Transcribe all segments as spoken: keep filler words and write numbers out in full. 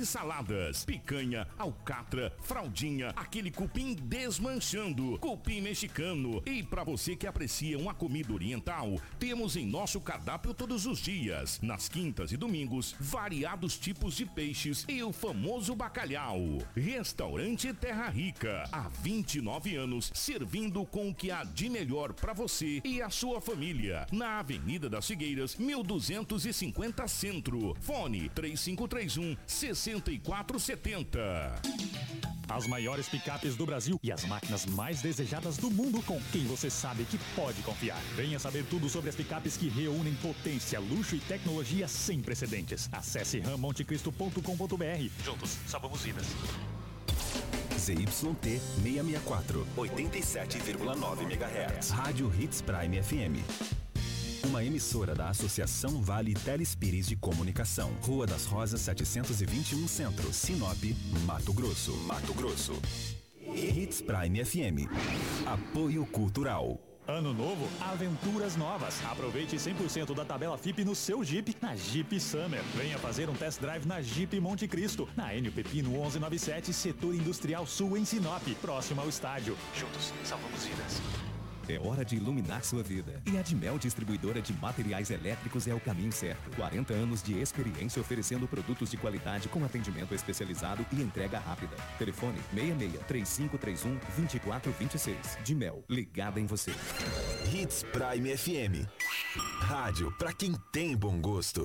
e saladas, picanha, alcatra, fraldinha, aquele cupim desmanchando, cupim mexicano. E para você que aprecia uma comida oriental, temos em nosso cardápio todos os dias, nas quintas e domingos, variados tipos de peixes e o famoso bacalhau. Restaurante Terra Rica, há vinte e nove anos, servindo com o que há de melhor para você e a sua família, na Avenida das Figueiras, mil duzentos e cinquenta Centro. Fone três cinco três um, seis quatro sete zero. As maiores picapes do Brasil e as máquinas mais desejadas do mundo com quem você sabe que pode confiar. Venha saber tudo sobre as picapes que reúnem potência, luxo e tecnologia sem precedentes. Acesse ram monte cristo ponto com ponto b r. Juntos, salvamos vidas. Z Y T seiscentos e sessenta e quatro, oitenta e sete vírgula nove megahertz. Rádio Hits Prime F M. Uma emissora da Associação Vale Telespiris de Comunicação. Rua das Rosas, setecentos e vinte e um Centro, Sinop, Mato Grosso. Mato Grosso. Hits Prime F M. Apoio Cultural. Ano novo, aventuras novas. Aproveite cem por cento da tabela F I P no seu Jeep, na Jeep Summer. Venha fazer um test drive na Jeep Monte Cristo, na N P P no onze noventa e sete, Setor Industrial Sul, em Sinop, próximo ao estádio. Juntos, salvamos vidas. É hora de iluminar sua vida. E a Dimel, distribuidora de materiais elétricos, é o caminho certo. quarenta anos de experiência oferecendo produtos de qualidade com atendimento especializado e entrega rápida. Telefone seis seis três cinco três um, dois quatro dois seis. Dimel, ligada em você. Hits Prime F M. Rádio pra quem tem bom gosto.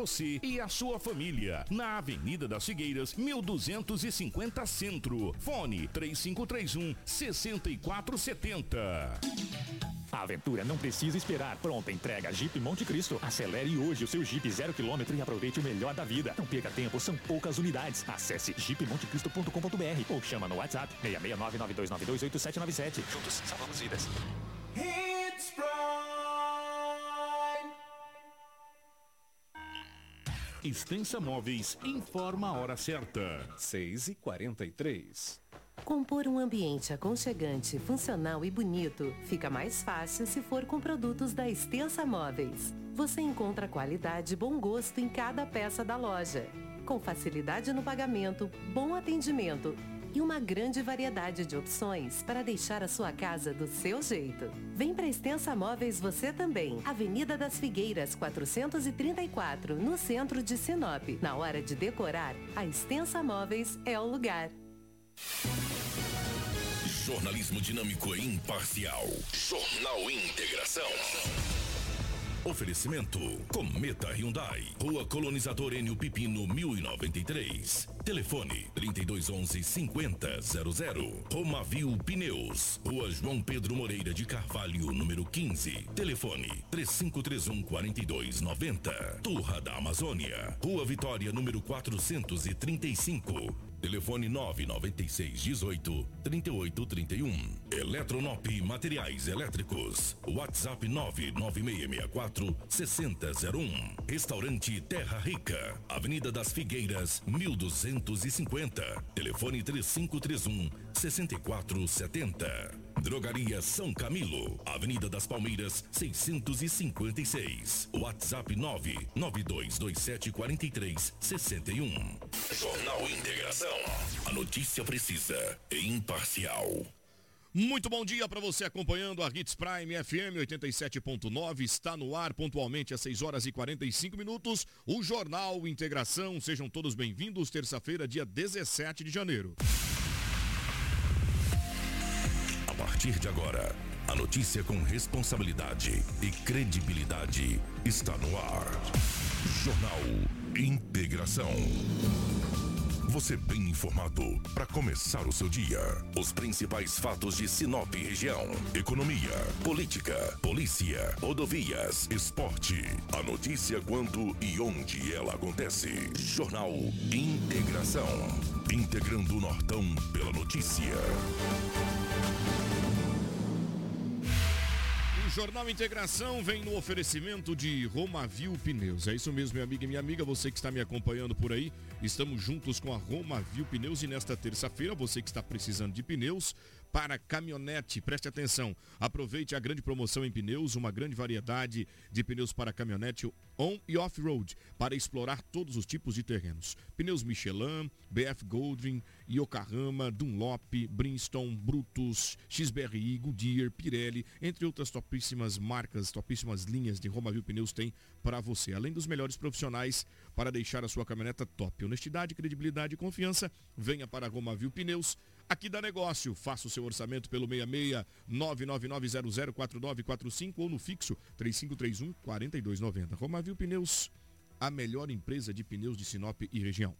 e a sua família, na Avenida das Figueiras, mil duzentos e cinquenta Centro. Fone três cinco três um, seis quatro sete zero. A aventura não precisa esperar. Pronta entrega Jeep Monte Cristo. Acelere hoje o seu Jeep zero quilômetro e aproveite o melhor da vida. Não perca tempo, são poucas unidades. Acesse jeep monte cristo ponto com ponto b r ou chama no WhatsApp seis seis nove, nove dois nove dois, oito sete nove sete. Juntos, salvamos vidas. Hits Prime. Extensa Móveis informa a hora certa. seis e quarenta e três. Compor um ambiente aconchegante, funcional e bonito fica mais fácil se for com produtos da Extensa Móveis. Você encontra qualidade e bom gosto em cada peça da loja. Com facilidade no pagamento, bom atendimento e uma grande variedade de opções para deixar a sua casa do seu jeito. Vem para Extensa Móveis você também. Avenida das Figueiras, quatrocentos e trinta e quatro, no centro de Sinop. Na hora de decorar, a Extensa Móveis é o lugar. Jornalismo dinâmico e imparcial. Jornal Integração. Oferecimento Cometa Hyundai, Rua Colonizador Enio Pipino mil e noventa e três. Telefone trinta e dois onze, cinquenta zero zero. Romavil Pneus, Rua João Pedro Moreira de Carvalho, número quinze. Telefone trinta e cinco trinta e um, quarenta e dois noventa. Turra da Amazônia, Rua Vitória, número quatrocentos e trinta e cinco. Telefone nove nove seis um oito, três oito três um. Eletronop Materiais Elétricos. WhatsApp nove nove seis seis quatro, seis zero zero um. Restaurante Terra Rica, Avenida das Figueiras, mil duzentos e cinquenta. Telefone trinta e cinco trinta e um, sessenta e quatro setenta. Drogaria São Camilo, Avenida das Palmeiras, seiscentos e cinquenta e seis. WhatsApp nove nove dois dois sete, quarenta e três sessenta e um. Jornal Integração. A notícia precisa e imparcial. Muito bom dia para você acompanhando a Hits Prime F M oitenta e sete ponto nove. Está no ar pontualmente às seis horas e quarenta e cinco minutos. O Jornal Integração. Sejam todos bem-vindos. Terça-feira, dia dezessete de janeiro. A partir de agora, a notícia com responsabilidade e credibilidade está no ar. Jornal Integração. você bem informado para começar o seu dia. Os principais fatos de Sinop e região: economia, política, polícia, rodovias, esporte. A notícia quando e onde ela acontece. Jornal Integração. Integrando o Nortão pela notícia. Jornal Integração vem no oferecimento de Romavil Pneus. É isso mesmo, meu amigo e minha amiga, você que está me acompanhando por aí, estamos juntos com a Romavil Pneus e nesta terça-feira, você que está precisando de pneus para caminhonete, preste atenção, aproveite a grande promoção em pneus, uma grande variedade de pneus para caminhonete on e off-road, para explorar todos os tipos de terrenos. Pneus Michelin, B F Goldwyn, Yokohama, Dunlop, Bridgestone, Brutus, X B R I, Goodyear, Pirelli, entre outras topíssimas marcas, topíssimas linhas de Romavil Pneus tem para você, além dos melhores profissionais para deixar a sua caminhoneta top. Honestidade, credibilidade e confiança, venha para Romavil Pneus. Aqui dá negócio, faça o seu orçamento pelo seis seis nove nove nove zero zero quatro nove quatro cinco ou no fixo três cinco três um quatro dois nove zero. Romavil Pneus, a melhor empresa de pneus de Sinop e região.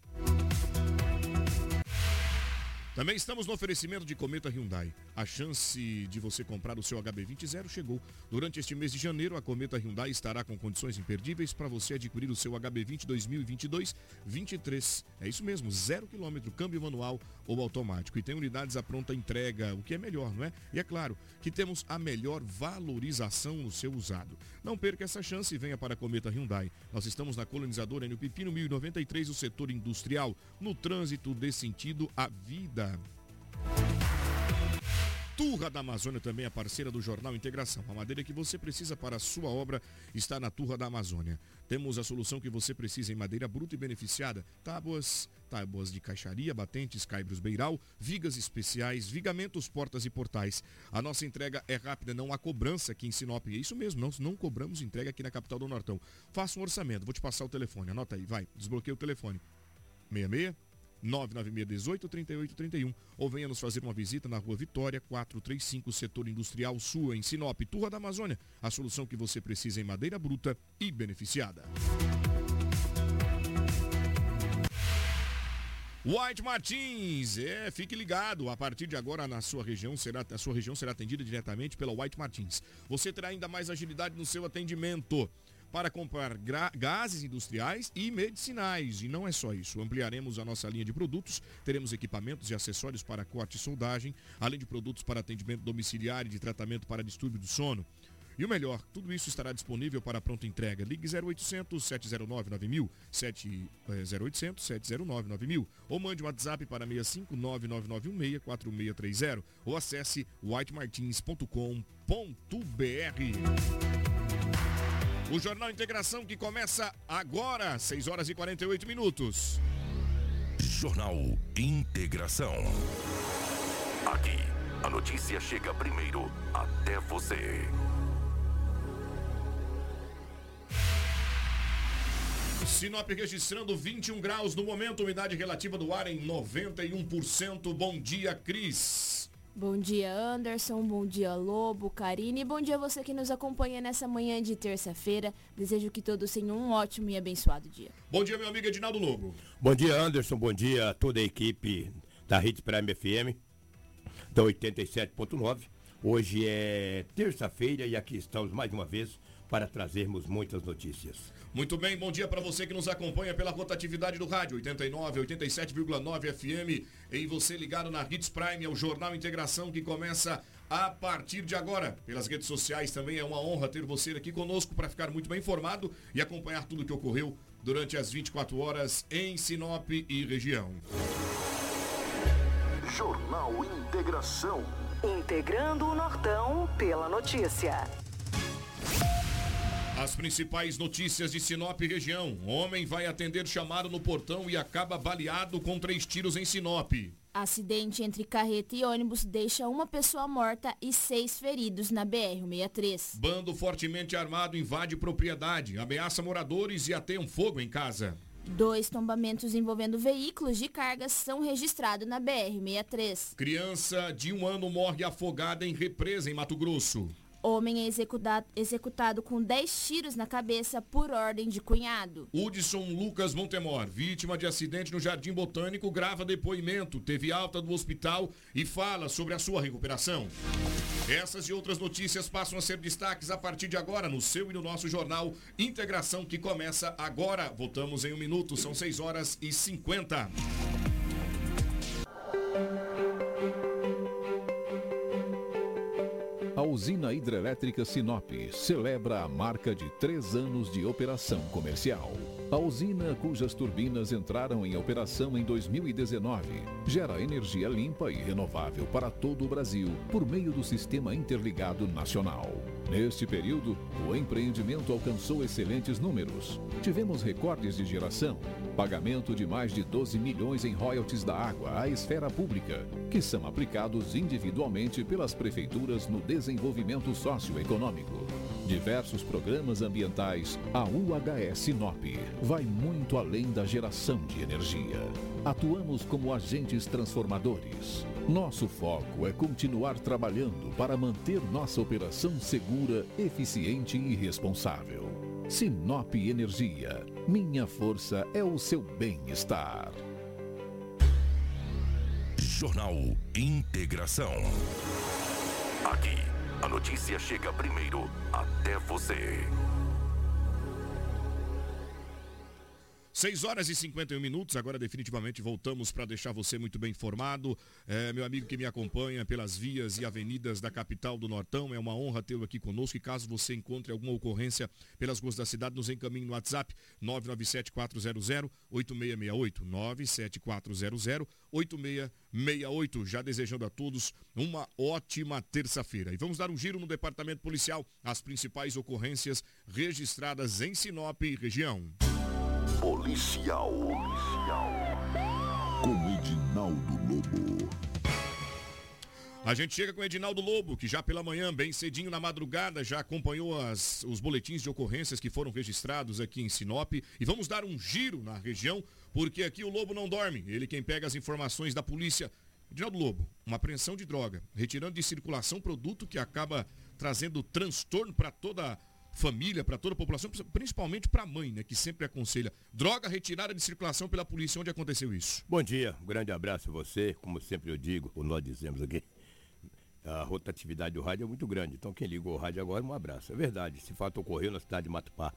Também estamos no oferecimento de Cometa Hyundai. A chance de você comprar o seu H B vinte chegou. Durante este mês de janeiro, a Cometa Hyundai estará com condições imperdíveis para você adquirir o seu H B vinte dois mil e vinte e dois, vinte e três. É isso mesmo, zero quilômetro, câmbio manual ou automático. E tem unidades à pronta entrega, o que é melhor, não é? E é claro que temos a melhor valorização no seu usado. Não perca essa chance e venha para a Cometa Hyundai. Nós estamos na colonizadora N P P no mil e noventa e três, o setor industrial. No trânsito desse sentido, a vida. Turra da Amazônia também é parceira do Jornal Integração. A madeira que você precisa para a sua obra está na Turra da Amazônia. Temos a solução que você precisa em madeira bruta e beneficiada. Tábuas, tábuas de caixaria, batentes, caibros beiral, vigas especiais, vigamentos, portas e portais. A nossa entrega é rápida, não há cobrança aqui em Sinop. É isso mesmo, nós não cobramos entrega aqui na capital do Nortão. Faça um orçamento, vou te passar o telefone, anota aí, vai, desbloqueia o telefone. seis seis nove nove seis um oito três oito três um ou venha nos fazer uma visita na Rua Vitória quatrocentos e trinta e cinco, setor industrial sul, em Sinop. Turra da Amazônia, a solução que você precisa em madeira bruta e beneficiada. White Martins, é, fique ligado, a partir de agora na sua região será, a sua região será atendida diretamente pela White Martins. Você terá ainda mais agilidade no seu atendimento para comprar gases industriais e medicinais. E não é só isso. Ampliaremos a nossa linha de produtos, teremos equipamentos e acessórios para corte e soldagem, além de produtos para atendimento domiciliar e de tratamento para distúrbio do sono. E o melhor, tudo isso estará disponível para pronta entrega. Ligue zero oito zero zero sete zero nove nove mil, zero oito zero zero sete zero nove nove mil, ou mande um WhatsApp para seis cinco nove nove nove um seis quatro seis três zero ou acesse white martins ponto com ponto br. O Jornal Integração que começa agora, seis horas e quarenta e oito minutos. Jornal Integração. Aqui, a notícia chega primeiro até você. Sinop registrando vinte e um graus no momento, umidade relativa do ar em noventa e um por cento. Bom dia, Cris. Bom dia, Anderson, bom dia, Lobo, Karina, e bom dia a você que nos acompanha nessa manhã de terça-feira. Desejo que todos tenham um ótimo e abençoado dia. Bom dia, meu amigo Edinaldo Lobo. Bom dia, Anderson, bom dia a toda a equipe da Hits Prime F M, da oitenta e sete ponto nove. Hoje é terça-feira e aqui estamos mais uma vez para trazermos muitas notícias. Muito bem, bom dia para você que nos acompanha pela rotatividade do rádio, oitenta e nove, oitenta e sete vírgula nove F M, e você ligado na Hits Prime, é o Jornal Integração que começa a partir de agora. Pelas redes sociais também é uma honra ter você aqui conosco para ficar muito bem informado e acompanhar tudo o que ocorreu durante as vinte e quatro horas em Sinop e região. Jornal Integração. Integrando o Nortão pela notícia. As principais notícias de Sinop e região. Homem vai atender chamado no portão e acaba baleado com três tiros em Sinop. Acidente entre carreta e ônibus deixa uma pessoa morta e seis feridos na B R cento e sessenta e três. Bando fortemente armado invade propriedade, ameaça moradores e ateia um fogo em casa. Dois tombamentos envolvendo veículos de carga são registrados na B R cento e sessenta e três. Criança de um ano morre afogada em represa em Mato Grosso. Homem é executado, executado com dez tiros na cabeça por ordem de cunhado. Hudson Lucas Montemor, vítima de acidente no Jardim Botânico, grava depoimento, teve alta do hospital e fala sobre a sua recuperação. Essas e outras notícias passam a ser destaques a partir de agora no seu e no nosso jornal Integração, que começa agora. Voltamos em um minuto, são seis horas e cinquenta. A usina hidrelétrica Sinop celebra a marca de três anos de operação comercial. A usina, cujas turbinas entraram em operação em dois mil e dezenove, gera energia limpa e renovável para todo o Brasil por meio do Sistema Interligado Nacional. Neste período, o empreendimento alcançou excelentes números. Tivemos recordes de geração, pagamento de mais de doze milhões em royalties da água à esfera pública, que são aplicados individualmente pelas prefeituras no desenvolvimento socioeconômico. Diversos programas ambientais, a U H S-N O P vai muito além da geração de energia. Atuamos como agentes transformadores. Nosso foco é continuar trabalhando para manter nossa operação segura, eficiente e responsável. Sinop Energia. Minha força é o seu bem-estar. Jornal Integração. Aqui, a notícia chega primeiro até você. seis horas e cinquenta e um minutos, agora definitivamente voltamos para deixar você muito bem informado. É, meu amigo que me acompanha pelas vias e avenidas da capital do Nortão, é uma honra tê-lo aqui conosco. E caso você encontre alguma ocorrência pelas ruas da cidade, nos encaminhe no WhatsApp nove nove sete, quatro zero zero, oito seis seis oito, nove sete quatro zero zero, oito seis seis oito. Já desejando a todos uma ótima terça-feira. E vamos dar um giro no departamento policial, as principais ocorrências registradas em Sinop e região. Policial, policial, com Edinaldo Lobo. A gente chega com Edinaldo Lobo, que já pela manhã, bem cedinho na madrugada, já acompanhou as, os boletins de ocorrências que foram registrados aqui em Sinop. E vamos dar um giro na região, porque aqui o Lobo não dorme. Ele quem pega as informações da polícia. Edinaldo Lobo, uma apreensão de droga, retirando de circulação produto que acaba trazendo transtorno para toda a família, para toda a população, principalmente para a mãe, né, que sempre aconselha. Droga retirada de circulação pela polícia. Onde aconteceu isso? Bom dia, um grande abraço a você. Como sempre eu digo, ou nós dizemos aqui, a rotatividade do rádio é muito grande. Então quem ligou o rádio agora, um abraço. É verdade, esse fato ocorreu na cidade de Matupá.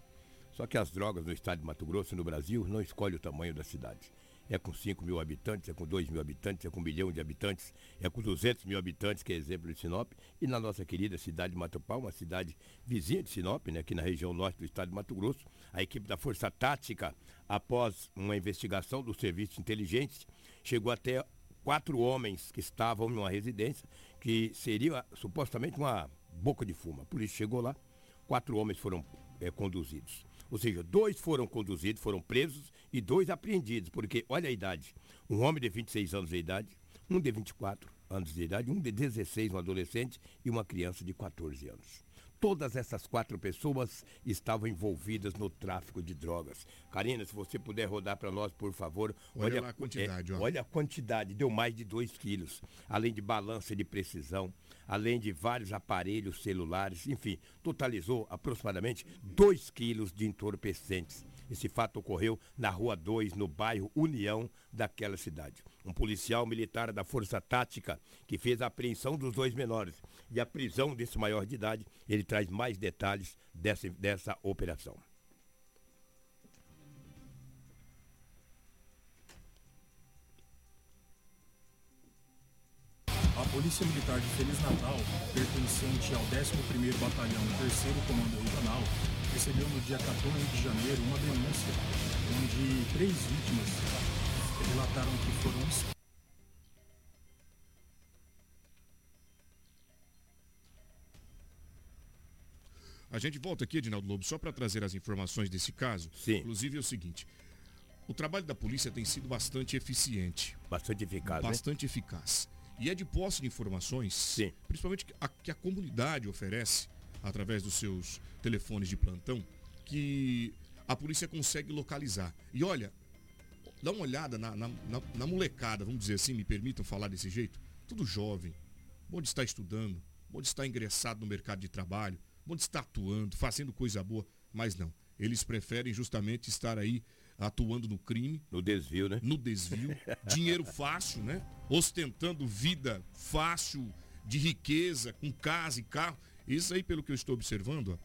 Só que as drogas no estado de Mato Grosso, no Brasil, não escolhe o tamanho da cidade. É com cinco mil habitantes, é com dois mil habitantes, é com um milhão de habitantes, é com duzentos mil habitantes, que é exemplo de Sinop. E na nossa querida cidade de Matupá, uma cidade vizinha de Sinop, né, aqui na região norte do estado de Mato Grosso, a equipe da Força Tática, após uma investigação do Serviço de Inteligência, chegou até quatro homens que estavam em uma residência, que seria supostamente uma boca de fumo. A polícia chegou lá, quatro homens foram é, conduzidos. Ou seja, dois foram conduzidos, foram presos e dois apreendidos, porque olha a idade. Um homem de vinte e seis anos de idade, um de vinte e quatro anos de idade, um de dezesseis, um adolescente, e uma criança de quatorze anos. Todas essas quatro pessoas estavam envolvidas no tráfico de drogas. Karina, se você puder rodar para nós, por favor. Olha, olha lá a quantidade. É, ó. Olha a quantidade, deu mais de dois quilos, além de balança de precisão, além de vários aparelhos celulares, enfim, totalizou aproximadamente dois quilos de entorpecentes. Esse fato ocorreu na Rua dois, no bairro União daquela cidade. Um policial militar da Força Tática que fez a apreensão dos dois menores e a prisão desse maior de idade, ele traz mais detalhes dessa, dessa operação. A Polícia Militar de Feliz Natal, pertencente ao décimo primeiro Batalhão, terceiro Comando Regional, recebeu no dia quatorze de janeiro uma denúncia onde três vítimas relataram que foram... A gente volta aqui, Edinaldo Lobo, só para trazer as informações desse caso. Sim. Inclusive é o seguinte... O trabalho da polícia tem sido bastante eficiente. Bastante eficaz, Bastante né? eficaz. E é de posse de informações, Sim. principalmente a, que a comunidade oferece, através dos seus telefones de plantão, que a polícia consegue localizar. E olha, dá uma olhada na, na, na, na molecada, vamos dizer assim, me permitam falar desse jeito, tudo jovem, onde está estudando, onde está ingressado no mercado de trabalho, onde está atuando, fazendo coisa boa, mas não. Eles preferem justamente estar aí atuando no crime. No desvio, né? No desvio. Dinheiro fácil, né? Ostentando vida fácil, de riqueza, com casa e carro. Isso aí, pelo que eu estou observando, ó,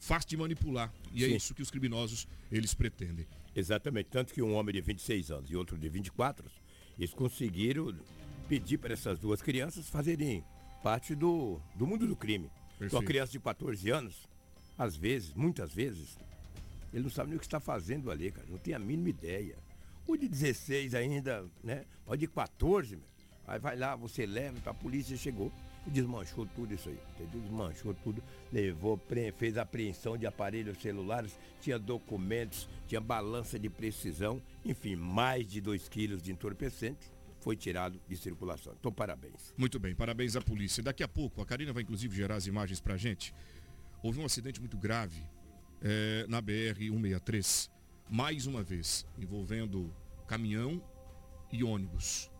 fácil de manipular. E Sim. é isso que os criminosos, eles pretendem. Exatamente. Tanto que um homem de vinte e seis anos e outro de vinte e quatro, eles conseguiram pedir para essas duas crianças fazerem parte do, do mundo do crime. Perfeito. Uma criança de quatorze anos, às vezes, muitas vezes... Ele não sabe nem o que está fazendo ali, cara. Não tem a mínima ideia. O de dezesseis ainda, né? O de quatorze, meu. Aí vai lá, você leva, a polícia chegou e desmanchou tudo isso aí. Desmanchou tudo, levou, fez apreensão de aparelhos celulares, tinha documentos, tinha balança de precisão, enfim, mais de dois quilos de entorpecente. Foi tirado de circulação. Então, parabéns. Muito bem, parabéns à polícia. Daqui a pouco, a Karina vai inclusive gerar as imagens pra gente. Houve um acidente muito grave. É, na B R cento e sessenta e três, mais uma vez, envolvendo caminhão e ônibus.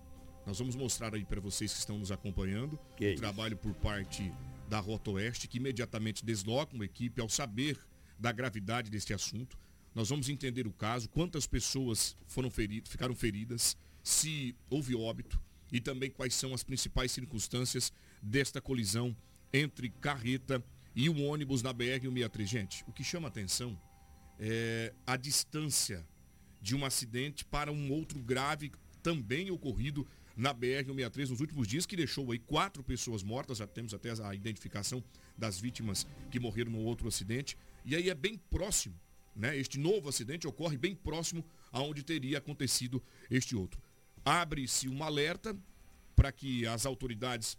Nós vamos mostrar aí para vocês que estão nos acompanhando que o é trabalho isso? por parte da Rota Oeste, que imediatamente desloca uma equipe ao saber da gravidade deste assunto. Nós vamos entender o caso, quantas pessoas foram feridas, ficaram feridas, se houve óbito e também quais são as principais circunstâncias desta colisão entre carreta e o ônibus na B R cento e sessenta e três. Gente, o que chama atenção é a distância de um acidente para um outro grave também ocorrido na B R cento e sessenta e três nos últimos dias, que deixou aí quatro pessoas mortas. Já temos até a identificação das vítimas que morreram no outro acidente. E aí é bem próximo, né? Este novo acidente ocorre bem próximo aonde teria acontecido este outro. Abre-se um alerta para que as autoridades,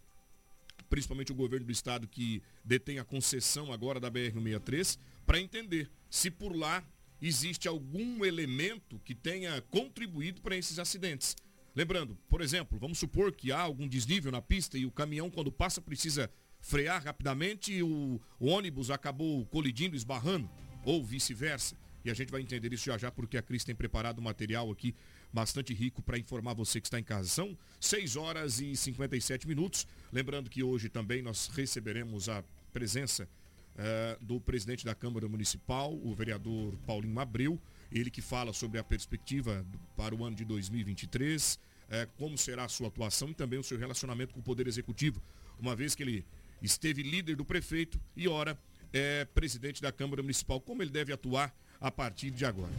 principalmente o governo do estado, que detém a concessão agora da B R cento e sessenta e três, para entender se por lá existe algum elemento que tenha contribuído para esses acidentes. Lembrando, por exemplo, vamos supor que há algum desnível na pista e o caminhão, quando passa, precisa frear rapidamente e o, o ônibus acabou colidindo, esbarrando, ou vice-versa. E a gente vai entender isso já já, porque a Cris tem preparado um material aqui bastante rico para informar você que está em casa. São seis horas e cinquenta e sete minutos. Lembrando que hoje também nós receberemos a presença uh, do presidente da Câmara Municipal, o vereador Paulinho Abreu. Ele que fala sobre a perspectiva para o ano de dois mil e vinte e três, uh, como será a sua atuação e também o seu relacionamento com o Poder Executivo, uma vez que ele esteve líder do prefeito e ora é presidente da Câmara Municipal, como ele deve atuar a partir de agora.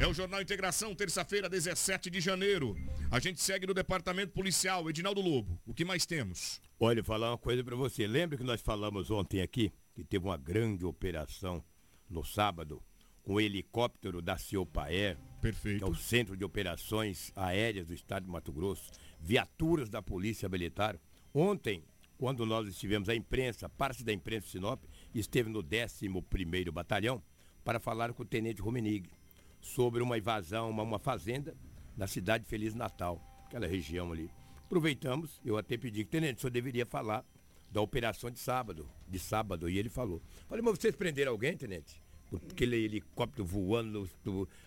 É o Jornal Integração, terça-feira, dezessete de janeiro. A gente segue no departamento policial. Edinaldo Lobo, o que mais temos? Olha, eu vou falar uma coisa para você. Lembra que nós falamos ontem aqui que teve uma grande operação no sábado com o helicóptero da CIOPAER, Perfeito. que é o Centro de Operações Aéreas do Estado de Mato Grosso, viaturas da Polícia Militar. Ontem, quando nós estivemos, a imprensa, parte da imprensa de Sinop, esteve no décimo primeiro Batalhão para falar com o Tenente Romenig sobre uma invasão, uma, uma fazenda na cidade de Feliz Natal, aquela região ali. Aproveitamos, eu até pedi que Tenente, o senhor deveria falar da operação de sábado, de sábado, e ele falou. Falei, mas vocês prenderam alguém, Tenente? Aquele helicóptero voando,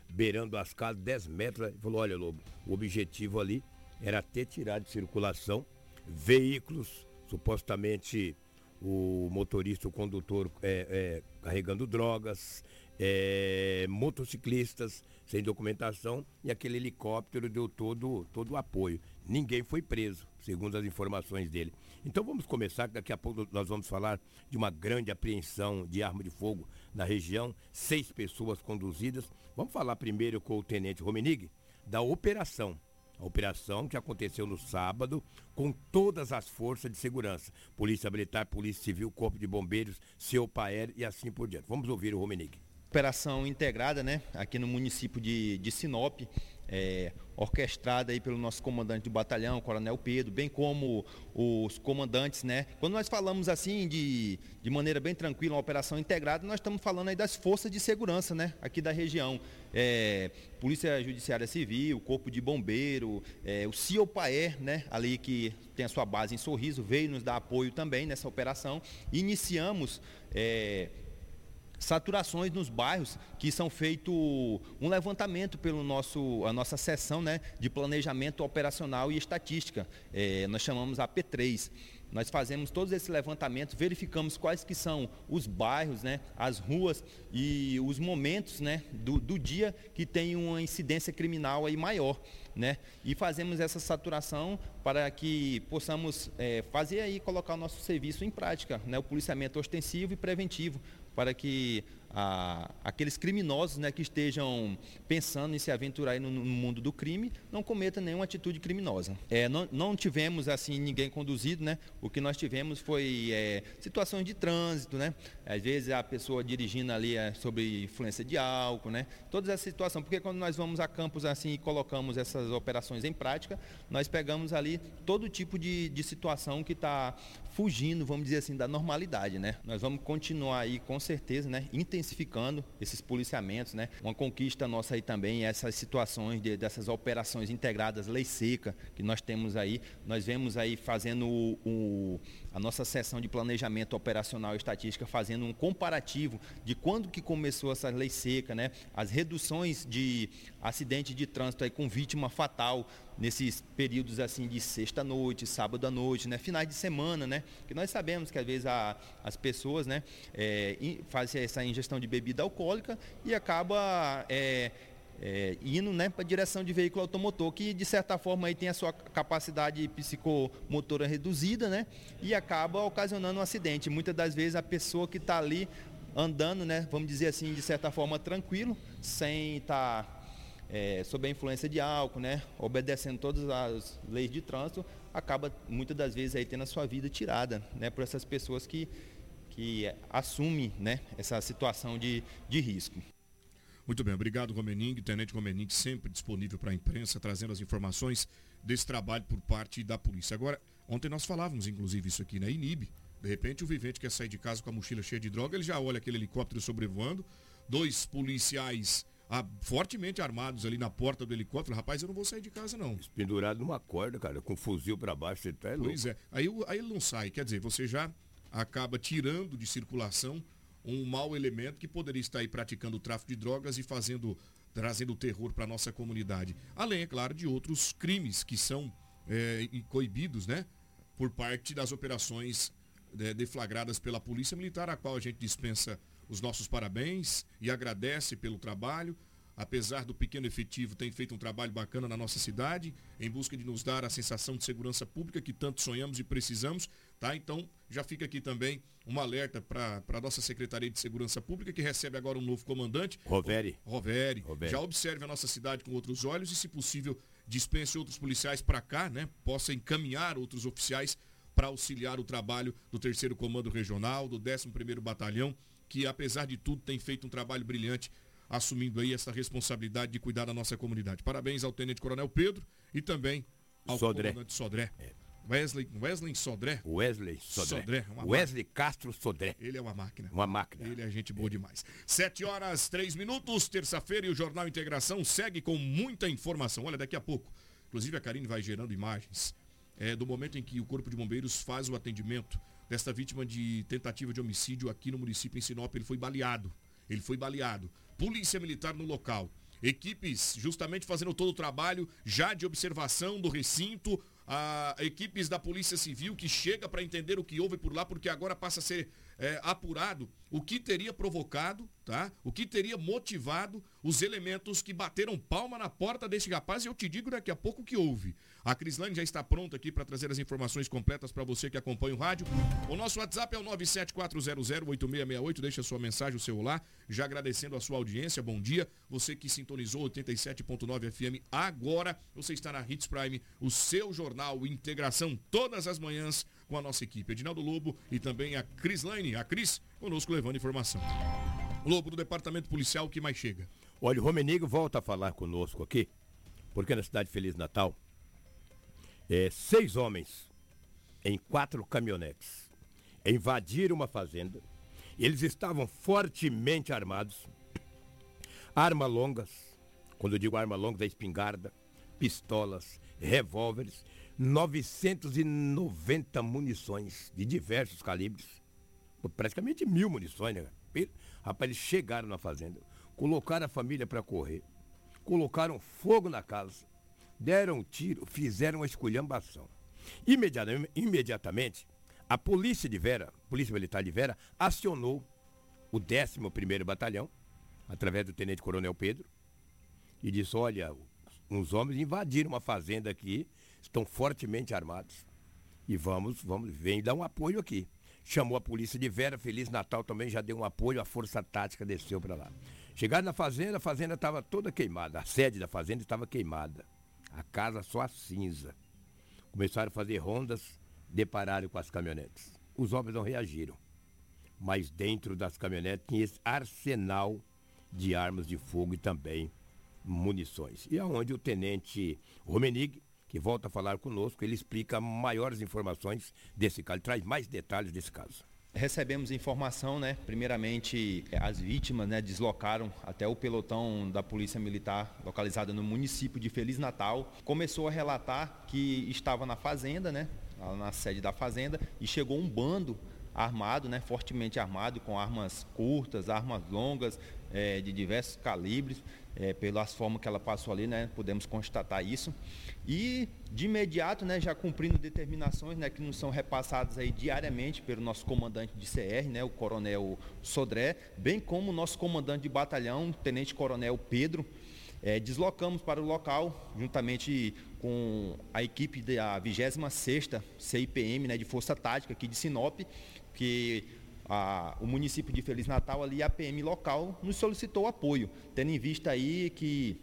beirando as casas, dez metros. Ele falou, olha, Lobo, o objetivo ali era ter tirado de circulação veículos, supostamente o motorista, o condutor é, é, carregando drogas, É, motociclistas sem documentação, e aquele helicóptero deu todo, todo o apoio. Ninguém foi preso, segundo as informações dele. Então vamos começar, que daqui a pouco nós vamos falar de uma grande apreensão de arma de fogo na região, seis pessoas conduzidas. Vamos falar primeiro com o Tenente Romenig da operação. A operação que aconteceu no sábado com todas as forças de segurança. Polícia Militar, Polícia Civil, Corpo de Bombeiros, CIOPAER e assim por diante. Vamos ouvir o Romenig. Operação integrada, né, aqui no município de, de Sinop, é, orquestrada aí pelo nosso comandante do batalhão, Coronel Pedro, bem como os comandantes, né? Quando nós falamos assim de, de maneira bem tranquila, uma operação integrada, nós estamos falando aí das forças de segurança, né, aqui da região. É, Polícia Judiciária Civil, Corpo de Bombeiro, é, o CIOPAER, né, ali que tem a sua base em Sorriso, veio nos dar apoio também nessa operação. Iniciamos... É, saturações nos bairros, que são feito um levantamento pelo nosso, a nossa seção, né, de planejamento operacional e estatística, é, nós chamamos A P três. Nós fazemos todos esses levantamentos, verificamos quais que são os bairros, né, as ruas e os momentos, né, do, do dia que tem uma incidência criminal aí maior, né? E fazemos essa saturação para que possamos é, fazer aí, colocar o nosso serviço em prática, né? O policiamento ostensivo e preventivo, para que a, aqueles criminosos, né, que estejam pensando em se aventurar aí no, no mundo do crime, não cometam nenhuma atitude criminosa. É, não, não tivemos assim ninguém conduzido, né? O que nós tivemos foi é, situações de trânsito, né? Às vezes a pessoa dirigindo ali é, sobre influência de álcool, né? Todas essas situações, porque quando nós vamos a campos assim e colocamos essas operações em prática, nós pegamos ali todo tipo de, de situação que está fugindo, vamos dizer assim, da normalidade, né? Nós vamos continuar aí com certeza, né, intensificando esses policiamentos, né? Uma conquista nossa aí também, essas situações de, dessas operações integradas lei seca que nós temos aí, nós vemos aí fazendo o, o, a nossa sessão de planejamento operacional e estatística, fazendo um comparativo de quando que começou essa lei seca, né? As reduções de acidente de trânsito aí com vítima fatal nesses períodos assim de sexta-noite, sábado-à-noite, né? Finais de semana, né? Que nós sabemos que às vezes a, as pessoas, né, é, fazem essa ingestão de bebida alcoólica e acaba é, é, indo, né, para a direção de veículo automotor, que de certa forma aí tem a sua capacidade psicomotora reduzida, né? E acaba ocasionando um acidente. Muitas das vezes a pessoa que está ali andando, né, vamos dizer assim, de certa forma tranquilo, sem estar... É, sob a influência de álcool, né, obedecendo todas as leis de trânsito, acaba muitas das vezes aí tendo a sua vida tirada, né, por essas pessoas que, que assumem, né, essa situação de, de risco. Muito bem, obrigado, Romenig. Tenente Romenig sempre disponível para a imprensa, trazendo as informações desse trabalho por parte da polícia. Agora, ontem nós falávamos, inclusive, isso aqui na I N I B. De repente, o vivente quer sair de casa com a mochila cheia de droga, ele já olha aquele helicóptero sobrevoando, dois policiais... Ah, fortemente armados ali na porta do helicóptero. Rapaz, eu não vou sair de casa, não. Pendurado numa corda, cara, com um fuzil para baixo, você tá é louco. Pois é, aí, aí ele não sai. Quer dizer, você já acaba tirando de circulação um mau elemento que poderia estar aí praticando o tráfico de drogas e fazendo, trazendo terror para nossa comunidade. Além, é claro, de outros crimes que são é, coibidos, né, por parte das operações é, deflagradas pela Polícia Militar, a qual a gente dispensa os nossos parabéns e agradece pelo trabalho. Apesar do pequeno efetivo, tem feito um trabalho bacana na nossa cidade, em busca de nos dar a sensação de segurança pública que tanto sonhamos e precisamos, tá? Então, já fica aqui também um alerta para a nossa Secretaria de Segurança Pública, que recebe agora um novo comandante. Roveri. Roveri. Roveri. Já observe a nossa cidade com outros olhos e, se possível, dispense outros policiais para cá, né? Possa encaminhar outros oficiais para auxiliar o trabalho do terceiro Comando Regional, do décimo primeiro Batalhão, que, apesar de tudo, tem feito um trabalho brilhante, assumindo aí essa responsabilidade de cuidar da nossa comunidade. Parabéns ao Tenente Coronel Pedro e também ao Sodré. Comandante Sodré. É. Wesley, Wesley Sodré. Wesley Sodré. Sodré uma Wesley máquina. Castro Sodré. Ele é uma máquina. Uma máquina. Ele é gente boa é. demais. Sete horas, três minutos, terça-feira, e o Jornal Integração segue com muita informação. Olha, daqui a pouco, inclusive a Karine vai gerando imagens é, do momento em que o Corpo de Bombeiros faz o atendimento desta vítima de tentativa de homicídio aqui no município em Sinop. Ele foi baleado, ele foi baleado. Polícia Militar no local. Equipes justamente fazendo todo o trabalho já de observação do recinto, a, equipes da Polícia Civil que chega para entender o que houve por lá, porque agora passa a ser é, apurado o que teria provocado, tá? O que teria motivado os elementos que bateram palma na porta deste rapaz, e eu te digo daqui a pouco o que houve. A Crislaine já está pronta aqui para trazer as informações completas para você que acompanha o rádio. O nosso WhatsApp é o nove sete quatro zero zero oito seis seis oito. Deixa sua mensagem, o celular. Já agradecendo a sua audiência, bom dia. Você que sintonizou oitenta e sete ponto nove F M agora, você está na Hits Prime, o seu jornal Integração, todas as manhãs com a nossa equipe. Edinaldo Lobo e também a Crislaine, a Cris, conosco levando informação. Lobo, do Departamento Policial, o que mais chega? Olha, o Romenig volta a falar conosco aqui, porque na cidade Feliz Natal, É, seis homens em quatro caminhonetes invadiram uma fazenda. Eles estavam fortemente armados, armas longas, quando eu digo arma longa, é espingarda, pistolas, revólveres, novecentos e noventa munições de diversos calibres, praticamente mil munições, né? Rapaz, eles chegaram na fazenda, colocaram a família para correr, colocaram fogo na casa, deram um tiro, fizeram uma esculhambação. Imediatamente, imediatamente A Polícia de Vera, Polícia Militar de Vera, acionou o décimo primeiro Batalhão, através do Tenente Coronel Pedro, e disse, olha, uns homens invadiram uma fazenda aqui, estão fortemente armados, e vamos, vamos, vem dar um apoio aqui. Chamou a Polícia de Vera, Feliz Natal também já deu um apoio, a Força Tática desceu para lá. Chegaram na fazenda, a fazenda estava toda queimada, a sede da fazenda estava queimada, a casa só a cinza. Começaram a fazer rondas, depararam com as caminhonetes. Os homens não reagiram, mas dentro das caminhonetes tinha esse arsenal de armas de fogo e também munições. E aonde o Tenente Romenig, que volta a falar conosco, ele explica maiores informações desse caso, traz mais detalhes desse caso. Recebemos informação, né? Primeiramente, as vítimas, né, deslocaram até o pelotão da Polícia Militar, localizada no município de Feliz Natal. Começou a relatar que estava na fazenda, né, na sede da fazenda, e chegou um bando armado, né, fortemente armado, com armas curtas, armas longas, é, de diversos calibres, é, pelas formas que ela passou ali, né, podemos constatar isso. E, de imediato, né, já cumprindo determinações, né, que nos são repassadas aí diariamente pelo nosso comandante de C R, né, o Coronel Sodré, bem como o nosso comandante de batalhão, Tenente Coronel Pedro, é, deslocamos para o local, juntamente com a equipe da vigésima sexta C I P M, né, de Força Tática aqui de Sinop, que a, o município de Feliz Natal, ali, a P M local, nos solicitou apoio, tendo em vista aí que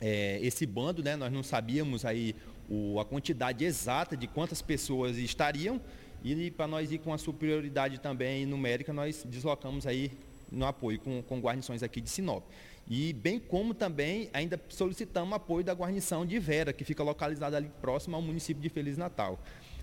é, esse bando, né, nós não sabíamos aí o, a quantidade exata de quantas pessoas estariam, e para nós ir com a superioridade também numérica, nós deslocamos aí no apoio com, com guarnições aqui de Sinop. E bem como também ainda solicitamos apoio da guarnição de Vera, que fica localizada ali próximo ao município de Feliz Natal.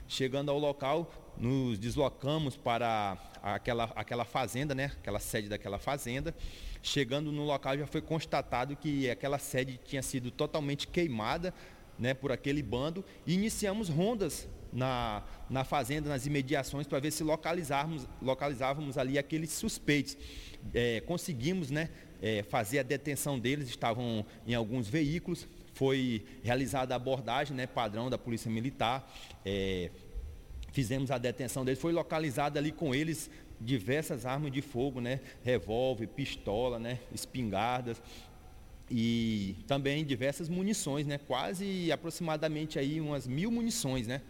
Chegando ao local, nos deslocamos para aquela, aquela fazenda, né? Aquela sede daquela fazenda. Chegando no local, já foi constatado que aquela sede tinha sido totalmente queimada, né, por aquele bando. E iniciamos rondas na, na fazenda, nas imediações, para ver se localizarmos, localizávamos ali aqueles suspeitos. É, conseguimos, né, é, fazer a detenção deles, estavam em alguns veículos. Foi realizada a abordagem, né, padrão da Polícia Militar, é, fizemos a detenção deles, foi localizada ali com eles diversas armas de fogo, né, revólver, pistola, né, espingardas e também diversas munições, né, quase aproximadamente aí umas mil munições, né.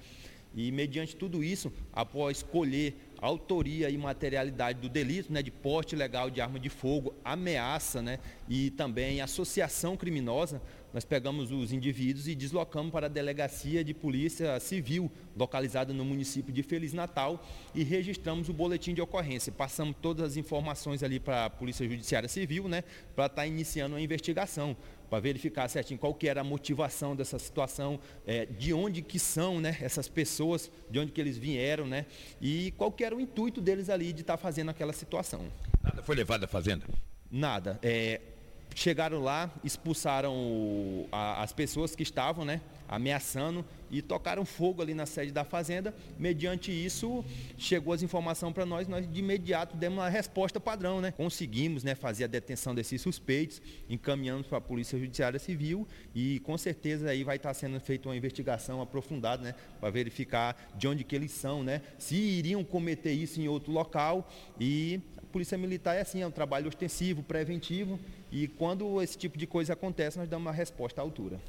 E mediante tudo isso, após colher a autoria e materialidade do delito, né, de porte ilegal de arma de fogo, ameaça, né, e também associação criminosa, nós pegamos os indivíduos e deslocamos para a Delegacia de Polícia Civil, localizada no município de Feliz Natal, e registramos o boletim de ocorrência. Passamos todas as informações ali para a Polícia Judiciária Civil, né, para estar iniciando a investigação, para verificar certinho qual que era a motivação dessa situação, é, de onde que são, né, essas pessoas, de onde que eles vieram, né, e qual que era o intuito deles ali de estar tá fazendo aquela situação. Nada foi levado à fazenda? Nada. É, chegaram lá, expulsaram o, a, as pessoas que estavam, né, ameaçando, e tocaram fogo ali na sede da fazenda. Mediante isso, chegou as informações para nós, nós de imediato demos uma resposta padrão, né? Conseguimos, né, fazer a detenção desses suspeitos, encaminhamos para a Polícia Judiciária Civil, e com certeza aí vai estar sendo feita uma investigação aprofundada, né, para verificar de onde que eles são, né, se iriam cometer isso em outro local. E a Polícia Militar é assim, é um trabalho ostensivo, preventivo, e quando esse tipo de coisa acontece, nós damos uma resposta à altura.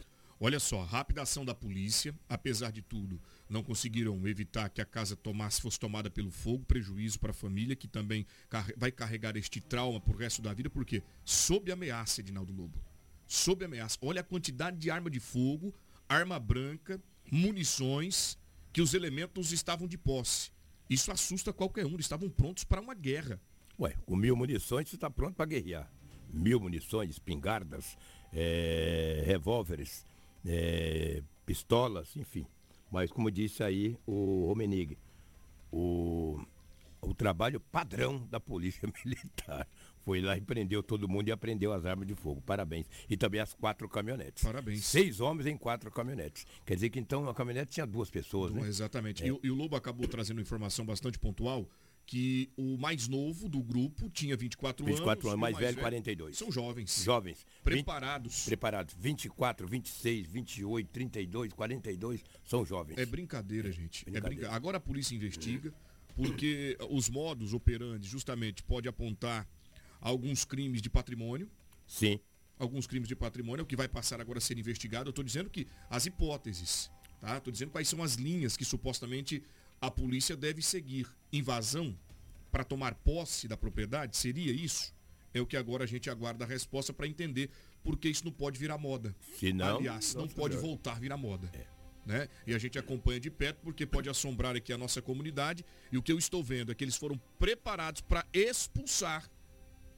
Olha só, rápida ação da polícia, apesar de tudo, não conseguiram evitar que a casa tomasse, fosse tomada pelo fogo, prejuízo para a família, que também vai carregar este trauma para o resto da vida, porque sob ameaça, Edinaldo Lobo, sob ameaça. Olha a quantidade de arma de fogo, arma branca, munições, que os elementos estavam de posse. Isso assusta qualquer um, eles estavam prontos para uma guerra. Ué, com mil munições você está pronto para guerrear. Mil munições, espingardas, é, revólveres. É, pistolas, enfim. Mas como disse aí o Romenig, o, o trabalho padrão da Polícia Militar foi lá e prendeu todo mundo e apreendeu as armas de fogo. Parabéns. E também as quatro caminhonetes. Parabéns. Seis homens em quatro caminhonetes. Quer dizer que então a caminhonete tinha duas pessoas, né? Exatamente. É. E, e o Lobo acabou trazendo informação bastante pontual, que o mais novo do grupo tinha vinte e quatro anos, mais velho, quarenta e dois. São jovens. Jovens. Preparados. vinte, preparados. vinte e quatro, vinte e seis, vinte e oito, trinta e dois, quarenta e dois, são jovens. É brincadeira, gente. Brincadeira. É brincadeira. Agora a polícia investiga, porque os modus operandi justamente pode apontar alguns crimes de patrimônio. Sim. Alguns crimes de patrimônio, o que vai passar agora a ser investigado. Eu estou dizendo que as hipóteses, tá? Estou dizendo quais são as linhas que supostamente a polícia deve seguir. Invasão para tomar posse da propriedade? Seria isso? É o que agora a gente aguarda a resposta para entender, porque isso não pode virar moda. Se não, aliás, não pode voltar a virar moda. É. Né? E a gente acompanha de perto, porque pode assombrar aqui a nossa comunidade. E o que eu estou vendo é que eles foram preparados para expulsar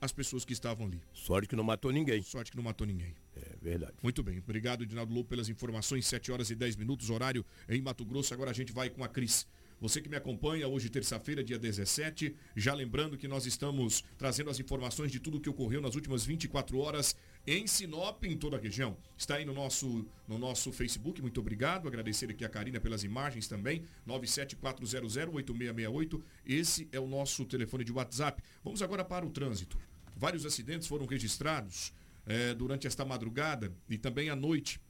as pessoas que estavam ali. Sorte que não matou ninguém. Sorte que não matou ninguém. É verdade. Muito bem. Obrigado, Edinaldo Lobo, pelas informações. sete horas e dez minutos, horário em Mato Grosso. Agora a gente vai com a Cris. Você que me acompanha hoje, terça-feira, dia dezessete, já lembrando que nós estamos trazendo as informações de tudo o que ocorreu nas últimas vinte e quatro horas em Sinop, em toda a região. Está aí no nosso, no nosso Facebook, muito obrigado. Agradecer aqui a Karina pelas imagens também, nove sete quatro zero zero oito seis seis oito. Esse é o nosso telefone de WhatsApp. Vamos agora para o trânsito. Vários acidentes foram registrados eh, durante esta madrugada e também à noite.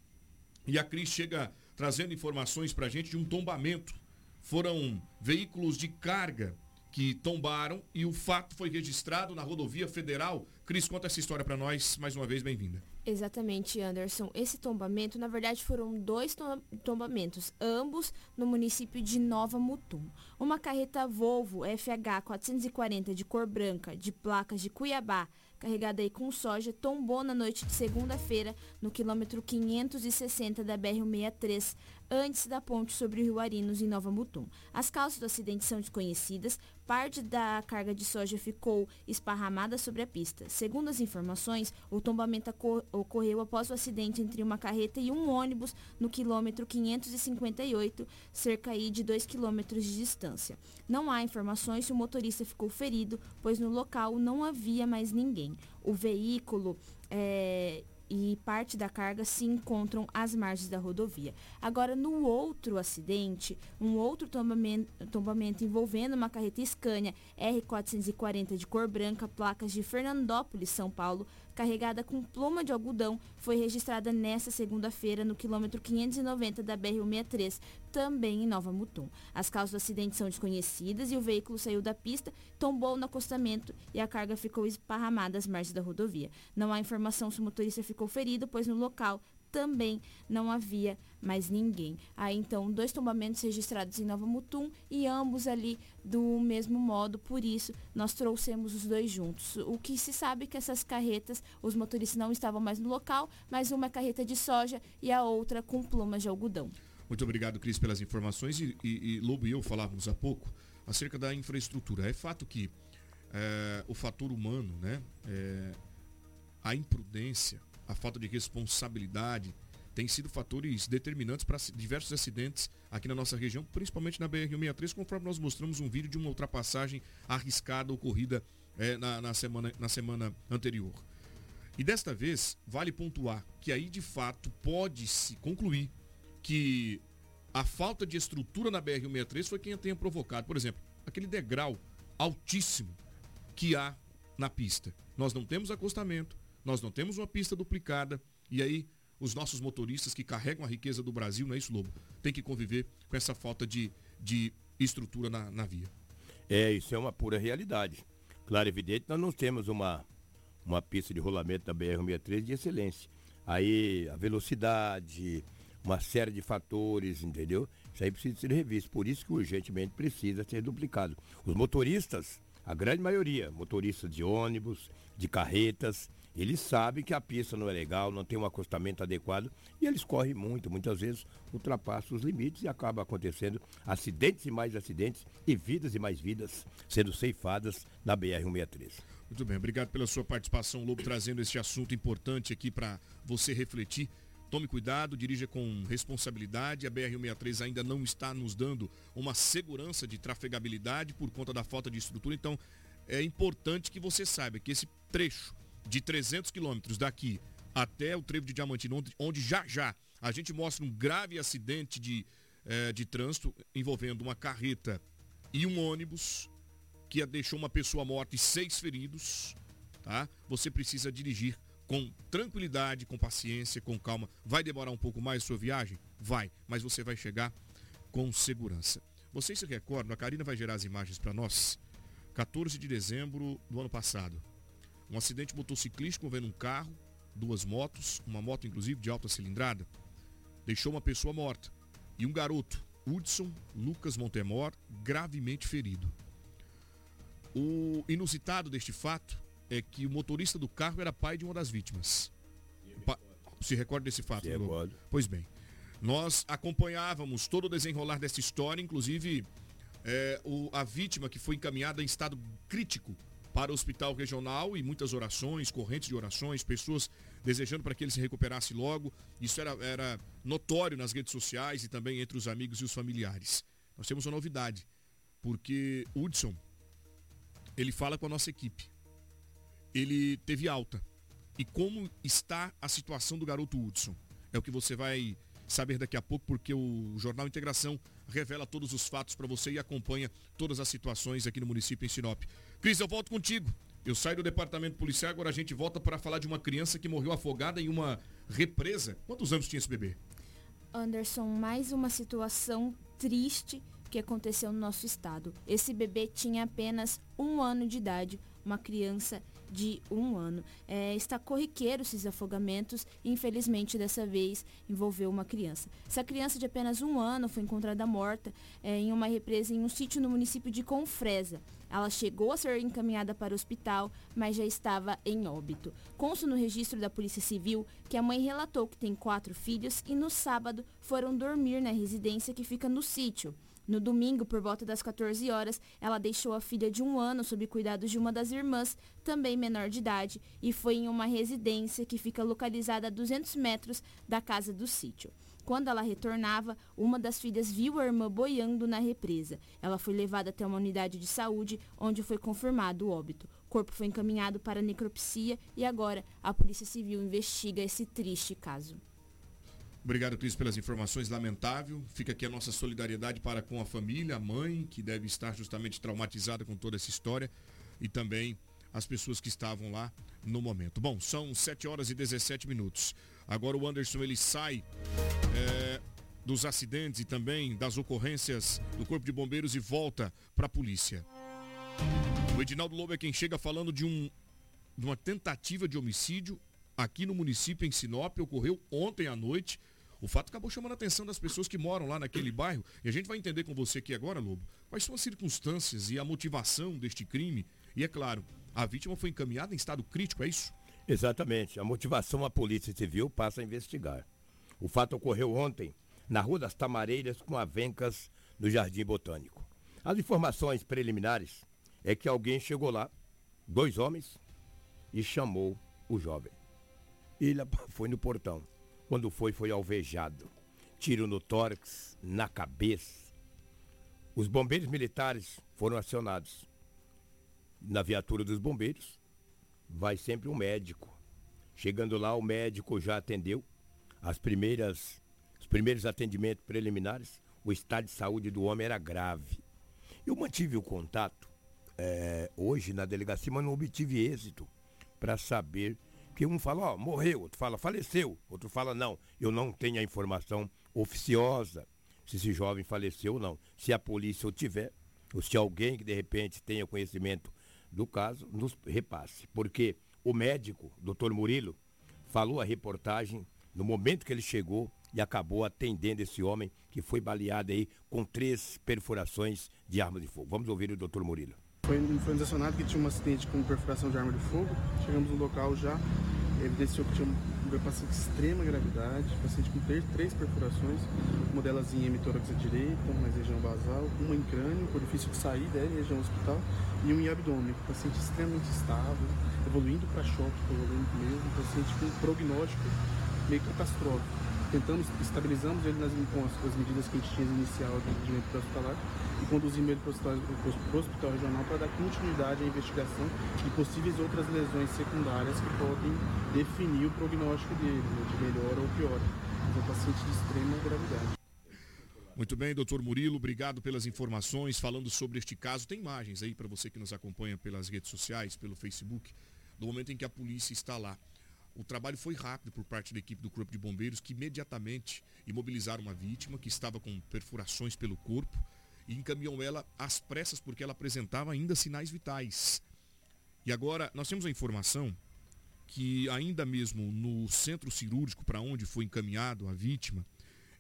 E a Cris chega trazendo informações para a gente de um tombamento. Foram veículos de carga que tombaram e o fato foi registrado na rodovia federal. Cris, conta essa história para nós. Mais uma vez, bem-vinda. Exatamente, Anderson. Esse tombamento, na verdade, foram dois tombamentos, ambos no município de Nova Mutum. Uma carreta Volvo F H quatrocentos e quarenta de cor branca, de placas de Cuiabá, carregada aí com soja, tombou na noite de segunda-feira no quilômetro quinhentos e sessenta da B R cento e sessenta e três, antes da ponte sobre o Rio Arinos, em Nova Mutum. As causas do acidente são desconhecidas, parte da carga de soja ficou esparramada sobre a pista. Segundo as informações, o tombamento ocorreu após o acidente entre uma carreta e um ônibus no quilômetro quinhentos e cinquenta e oito, cerca aí de dois quilômetros de distância. Não há informações se o motorista ficou ferido, pois no local não havia mais ninguém. O veículo é... e parte da carga se encontram às margens da rodovia. Agora, no outro acidente, um outro tombamento, tombamento envolvendo uma carreta Scania R quatrocentos e quarenta de cor branca, placas de Fernandópolis, São Paulo, carregada com pluma de algodão, foi registrada nesta segunda-feira no quilômetro quinhentos e noventa da B R cento e sessenta e três, também em Nova Mutum. As causas do acidente são desconhecidas e o veículo saiu da pista, tombou no acostamento e a carga ficou esparramada às margens da rodovia. Não há informação se o motorista ficou ferido, pois no local também não havia mais ninguém. Há então dois tombamentos registrados em Nova Mutum e ambos ali do mesmo modo, por isso nós trouxemos os dois juntos. O que se sabe é que essas carretas, os motoristas não estavam mais no local, mas uma é carreta de soja e a outra com plumas de algodão. Muito obrigado, Cris, pelas informações. E, e, e Lobo e eu falávamos há pouco acerca da infraestrutura. É fato que é, o fator humano, né, é, a imprudência, a falta de responsabilidade tem sido fatores determinantes para diversos acidentes aqui na nossa região, principalmente na B R cento e sessenta e três, conforme nós mostramos um vídeo de uma ultrapassagem arriscada ocorrida é, na, na, semana, na semana anterior. E desta vez, vale pontuar que aí de fato pode-se concluir que a falta de estrutura na B R cento e sessenta e três foi quem a tenha provocado. Por exemplo, aquele degrau altíssimo que há na pista. Nós não temos acostamento, nós não temos uma pista duplicada, e aí os nossos motoristas que carregam a riqueza do Brasil, não é isso, Lobo? Tem que conviver com essa falta de, de estrutura na, na via. É, isso é uma pura realidade. Claro, evidente, nós não temos uma, uma pista de rolamento da B R cento e sessenta e três de excelência. Aí a velocidade, uma série de fatores, entendeu? Isso aí precisa ser revisto, por isso que urgentemente precisa ser duplicado. Os motoristas, a grande maioria, motoristas de ônibus, de carretas, eles sabem que a pista não é legal, não tem um acostamento adequado e eles correm muito, muitas vezes ultrapassam os limites e acaba acontecendo acidentes e mais acidentes e vidas e mais vidas sendo ceifadas na B R cento e sessenta e três. Muito bem, obrigado pela sua participação, Lobo, trazendo esse assunto importante aqui para você refletir. Tome cuidado, dirija com responsabilidade. A B R cento e sessenta e três ainda não está nos dando uma segurança de trafegabilidade por conta da falta de estrutura, então é importante que você saiba que esse trecho de trezentos quilômetros daqui até o Trevo de Diamantino, onde já já a gente mostra um grave acidente de, eh, de trânsito envolvendo uma carreta e um ônibus, que deixou uma pessoa morta e seis feridos, tá? Você precisa dirigir com tranquilidade, com paciência, com calma. Vai demorar um pouco mais a sua viagem? Vai, mas você vai chegar com segurança. Vocês se recordam, a Karina vai gerar as imagens para nós, quatorze de dezembro do ano passado. Um acidente motociclístico envolvendo um carro, duas motos, uma moto inclusive de alta cilindrada, deixou uma pessoa morta e um garoto, Hudson Lucas Montemor, gravemente ferido. O inusitado deste fato é que o motorista do carro era pai de uma das vítimas. Pa... Se recorda desse fato? Pois bem, nós acompanhávamos todo o desenrolar dessa história, inclusive é, o, a vítima que foi encaminhada em estado crítico para o hospital regional e muitas orações, correntes de orações, pessoas desejando para que ele se recuperasse logo. Isso era, era notório nas redes sociais e também entre os amigos e os familiares. Nós temos uma novidade, porque Hudson, ele fala com a nossa equipe. Ele teve alta. E como está a situação do garoto Hudson? É o que você vai saber daqui a pouco, porque o Jornal Integração revela todos os fatos para você e acompanha todas as situações aqui no município em Sinop. Cris, eu volto contigo. Eu saio do departamento policial, agora a gente volta para falar de uma criança que morreu afogada em uma represa. Quantos anos tinha esse bebê? Anderson, mais uma situação triste que aconteceu no nosso estado. Esse bebê tinha apenas um ano de idade, uma criança de um ano. É, está corriqueiro esses afogamentos e, infelizmente, dessa vez envolveu uma criança. Essa criança de apenas um ano foi encontrada morta é, em uma represa em um sítio no município de Confresa. Ela chegou a ser encaminhada para o hospital, mas já estava em óbito. Consta no registro da Polícia Civil que a mãe relatou que tem quatro filhos e no sábado foram dormir na residência que fica no sítio. No domingo, por volta das quatorze horas, ela deixou a filha de um ano sob cuidados de uma das irmãs, também menor de idade, e foi em uma residência que fica localizada a duzentos metros da casa do sítio. Quando ela retornava, uma das filhas viu a irmã boiando na represa. Ela foi levada até uma unidade de saúde, onde foi confirmado o óbito. O corpo foi encaminhado para a necropsia e agora a Polícia Civil investiga esse triste caso. Obrigado, Cris, pelas informações. Lamentável. Fica aqui a nossa solidariedade para com a família, a mãe, que deve estar justamente traumatizada com toda essa história, e também as pessoas que estavam lá no momento. Bom, são sete horas e dezessete minutos. Agora o Anderson, ele sai é, dos acidentes e também das ocorrências do Corpo de Bombeiros e volta para a polícia. O Edinaldo Lobo é quem chega falando de, um, de uma tentativa de homicídio aqui no município, em Sinop. Ocorreu ontem à noite. O fato acabou chamando a atenção das pessoas que moram lá naquele bairro. E a gente vai entender com você aqui agora, Lobo, quais são as circunstâncias e a motivação deste crime. E é claro, a vítima foi encaminhada em estado crítico, é isso? Exatamente. A motivação a Polícia Civil passa a investigar. O fato ocorreu ontem na Rua das Tamareiras com Avencas, no Jardim Botânico. As informações preliminares é que alguém chegou lá, dois homens, e chamou o jovem. Ele foi no portão. Quando foi, foi alvejado. Tiro no tórax, na cabeça. Os bombeiros militares foram acionados. Na viatura dos bombeiros, vai sempre um médico. Chegando lá, o médico já atendeu as primeiras, os primeiros atendimentos preliminares. O estado de saúde do homem era grave. Eu mantive o contato é, hoje na delegacia, mas não obtive êxito para saber. Porque um fala, ó, morreu, outro fala, faleceu, outro fala, não, eu não tenho a informação oficiosa se esse jovem faleceu ou não. Se a polícia o tiver, ou se alguém que de repente tenha conhecimento do caso, nos repasse. Porque o médico, doutor Murilo, falou a reportagem no momento que ele chegou e acabou atendendo esse homem que foi baleado aí com três perfurações de arma de fogo. Vamos ouvir o doutor Murilo. Foi, foi nos acionado que tinha um acidente com perfuração de arma de fogo. Chegamos no local já, evidenciou que tinha um paciente de extrema gravidade, paciente com três, três perfurações, uma delas em hemitórax à direita, uma em região basal, uma em crânio, por difícil de sair dela, em região hospital, e um em abdômen, paciente extremamente estável, evoluindo para choque, evoluindo mesmo, paciente com prognóstico meio catastrófico. Tentamos, estabilizamos ele nas, com as, com as medidas que a gente tinha inicial de atendimento para o hospitalar e conduzimos ele para o hospital, para o hospital regional para dar continuidade à investigação de possíveis outras lesões secundárias que podem definir o prognóstico dele, de melhora ou piora. É um paciente de extrema gravidade. Muito bem, doutor Murilo, obrigado pelas informações, falando sobre este caso. Tem imagens aí para você que nos acompanha pelas redes sociais, pelo Facebook, do momento em que a polícia está lá. O trabalho foi rápido por parte da equipe do Corpo de Bombeiros, que imediatamente imobilizaram uma vítima que estava com perfurações pelo corpo e encaminhou ela às pressas porque ela apresentava ainda sinais vitais. E agora, nós temos a informação que ainda mesmo no centro cirúrgico para onde foi encaminhado a vítima,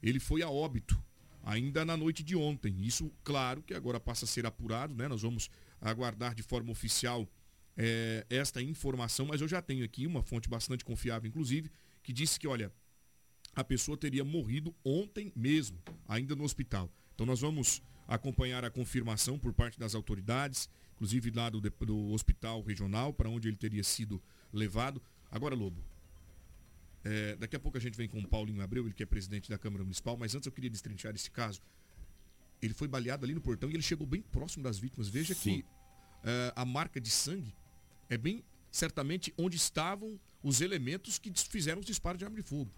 ele foi a óbito ainda na noite de ontem. Isso, claro, que agora passa a ser apurado, né? Nós vamos aguardar de forma oficial é, esta informação, mas eu já tenho aqui uma fonte bastante confiável, inclusive, que disse que, olha, a pessoa teria morrido ontem mesmo, ainda no hospital. Então nós vamos acompanhar a confirmação por parte das autoridades, inclusive lá do, do hospital regional, para onde ele teria sido levado. Agora, Lobo, é, daqui a pouco a gente vem com o Paulinho Abreu, ele que é presidente da Câmara Municipal, mas antes eu queria destrinchar esse caso. Ele foi baleado ali no portão e ele chegou bem próximo das vítimas. Veja Sim. que é, a marca de sangue é bem, certamente, onde estavam os elementos que fizeram os disparos de arma de fogo.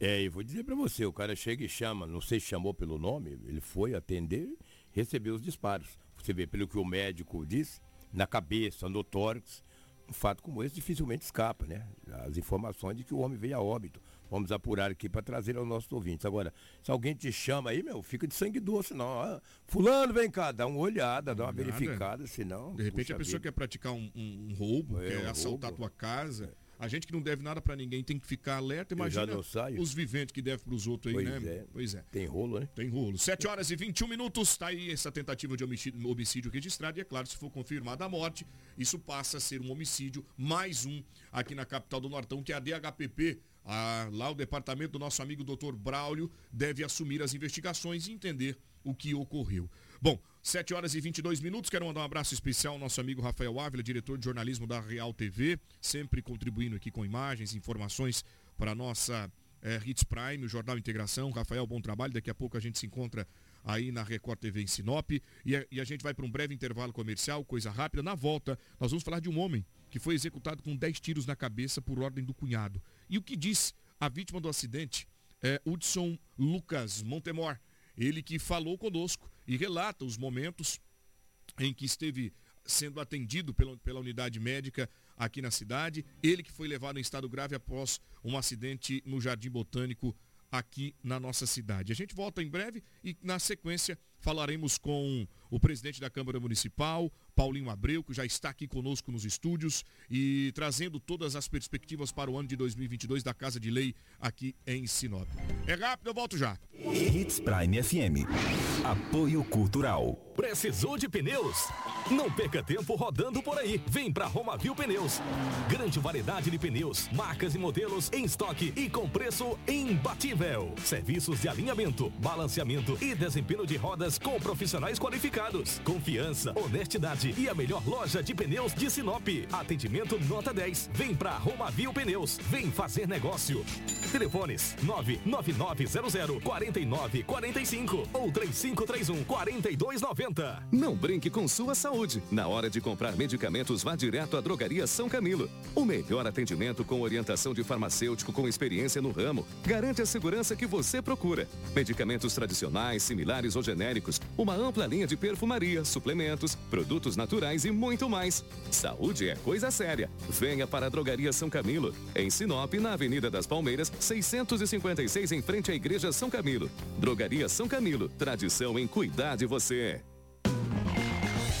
É, e vou dizer para você, o cara chega e chama, não sei se chamou pelo nome, ele foi atender, recebeu os disparos. Você vê, pelo que o médico disse, na cabeça, no tórax, um fato como esse dificilmente escapa, né? As informações de que o homem veio a óbito. Vamos apurar aqui para trazer aos nossos ouvintes. Agora, se alguém te chama aí, meu, fica de sangue doce, não. Ah, fulano, vem cá, dá uma olhada, dá uma Nada. verificada, senão... De repente a pessoa vida. quer praticar um, um, um roubo, é, quer um assaltar roubo. a tua casa... É. A gente que não deve nada para ninguém tem que ficar alerta. Imagina os viventes que devem para os outros aí, pois né? É. Pois é. Tem rolo, né? Tem rolo. sete horas e vinte e um minutos. Está aí essa tentativa de homicídio, homicídio registrado. E é claro, se for confirmada a morte, isso passa a ser um homicídio, mais um aqui na capital do Nortão, que é a D H P P. Ah, lá o departamento do nosso amigo doutor Braulio deve assumir as investigações e entender o que ocorreu. Bom, sete horas e vinte e dois minutos, quero mandar um abraço especial ao nosso amigo Rafael Ávila, diretor de jornalismo da Real T V, sempre contribuindo aqui com imagens, informações para a nossa é, Hits Prime, o Jornal Integração. Rafael, bom trabalho, daqui a pouco a gente se encontra aí na Record T V em Sinop e, e a gente vai para um breve intervalo comercial, coisa rápida. Na volta, nós vamos falar de um homem que foi executado com dez tiros na cabeça por ordem do cunhado. E o que diz a vítima do acidente é Hudson Lucas Montemor, ele que falou conosco e relata os momentos em que esteve sendo atendido pela, pela unidade médica aqui na cidade. Ele que foi levado em estado grave após um acidente no Jardim Botânico aqui na nossa cidade. A gente volta em breve e, na sequência, falaremos com o presidente da Câmara Municipal, Paulinho Abreu, que já está aqui conosco nos estúdios e trazendo todas as perspectivas para o ano de dois mil e vinte e dois da Casa de Lei aqui em Sinop. É rápido, eu volto já. Hits Prime F M. Apoio Cultural. Precisou de pneus? Não perca tempo rodando por aí. Vem para Romavil Pneus. Grande variedade de pneus, marcas e modelos em estoque e com preço imbatível. Serviços de alinhamento, balanceamento e desempenho de rodas com profissionais qualificados. Confiança, honestidade e a melhor loja de pneus de Sinop. Atendimento nota dez. Vem para Romavil Pneus. Vem fazer negócio. Telefones nove nove nove zero zero quatro nove quatro cinco ou três cinco três um quatro dois nove zero. Não brinque com sua saúde. Na hora de comprar medicamentos, vá direto à Drogaria São Camilo. O melhor atendimento com orientação de farmacêutico com experiência no ramo garante a segurança que você procura. Medicamentos tradicionais, similares ou genéricos, uma ampla linha de perfumaria, suplementos, produtos naturais e muito mais. Saúde é coisa séria. Venha para a Drogaria São Camilo, em Sinop, na Avenida das Palmeiras, seiscentos e cinquenta e seis, em frente à Igreja São Camilo. Drogaria São Camilo, tradição em cuidar de você.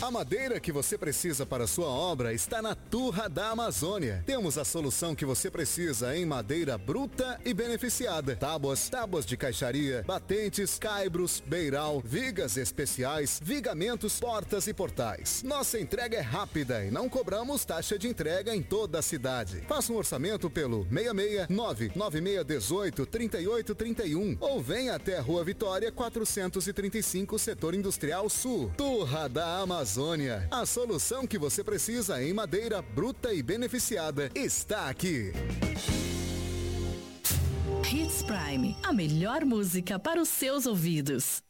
A madeira que você precisa para sua obra está na Turra da Amazônia. Temos a solução que você precisa em madeira bruta e beneficiada. Tábuas, tábuas de caixaria, batentes, caibros, beiral, vigas especiais, vigamentos, portas e portais. Nossa entrega é rápida e não cobramos taxa de entrega em toda a cidade. Faça um orçamento pelo seis seis nove nove seis um oito três oito três um ou venha até a Rua Vitória quatrocentos e trinta e cinco, Setor Industrial Sul. Turra da Amazônia. A solução que você precisa em madeira bruta e beneficiada está aqui. Hits Prime, a melhor música para os seus ouvidos.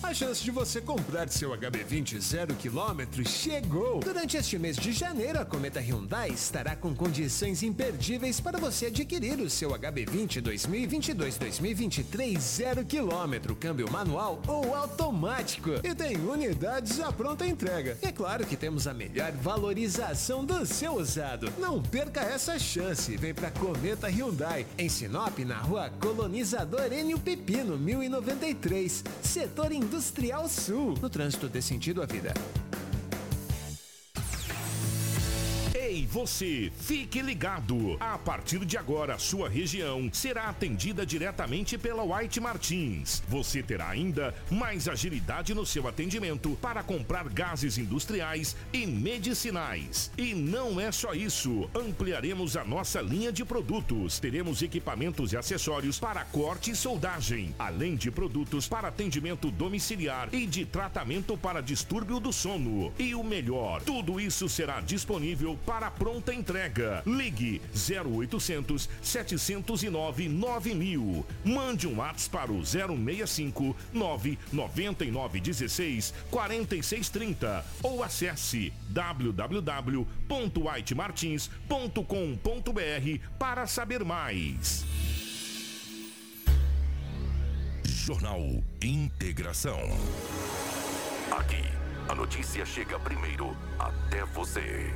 A chance de você comprar seu H B vinte zero quilômetro chegou! Durante este mês de janeiro, a Cometa Hyundai estará com condições imperdíveis para você adquirir o seu H B vinte dois mil e vinte e dois dois mil e vinte e três zero quilômetro, câmbio manual ou automático. E tem unidades à pronta entrega. E é claro que temos a melhor valorização do seu usado. Não perca essa chance. Vem para Cometa Hyundai, em Sinop, na rua Colonizador N P P, no mil e noventa e três, Setor Industrial Sul. No trânsito desse sentido à vida. E você, fique ligado. A partir de agora, sua região será atendida diretamente pela White Martins. Você terá ainda mais agilidade no seu atendimento para comprar gases industriais e medicinais. E não é só isso. Ampliaremos a nossa linha de produtos. Teremos equipamentos e acessórios para corte e soldagem, além de produtos para atendimento domiciliar e de tratamento para distúrbio do sono. E o melhor, tudo isso será disponível para Para pronta entrega. Ligue zero oitocentos, sete zero nove, nove mil. Mande um WhatsApp para o zero seis cinco, nove nove nove um seis, quatro seis três zero ou acesse w w w ponto white martins ponto com ponto b r para saber mais. Jornal Integração. Aqui, a notícia chega primeiro até você.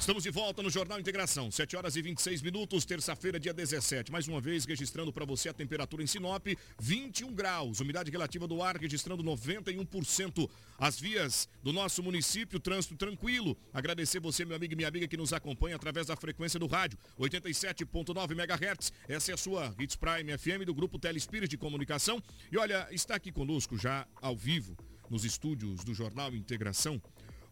Estamos de volta no Jornal Integração, sete horas e vinte e seis minutos, terça-feira, dia dezessete. Mais uma vez, registrando para você a temperatura em Sinop, vinte e um graus. Umidade relativa do ar registrando noventa e um por cento. As vias do nosso município, trânsito tranquilo. Agradecer você, meu amigo e minha amiga, que nos acompanha através da frequência do rádio, oitenta e sete ponto nove megahertz. Essa é a sua Hits Prime F M do Grupo Telespiris de Comunicação. E olha, está aqui conosco já ao vivo, nos estúdios do Jornal Integração,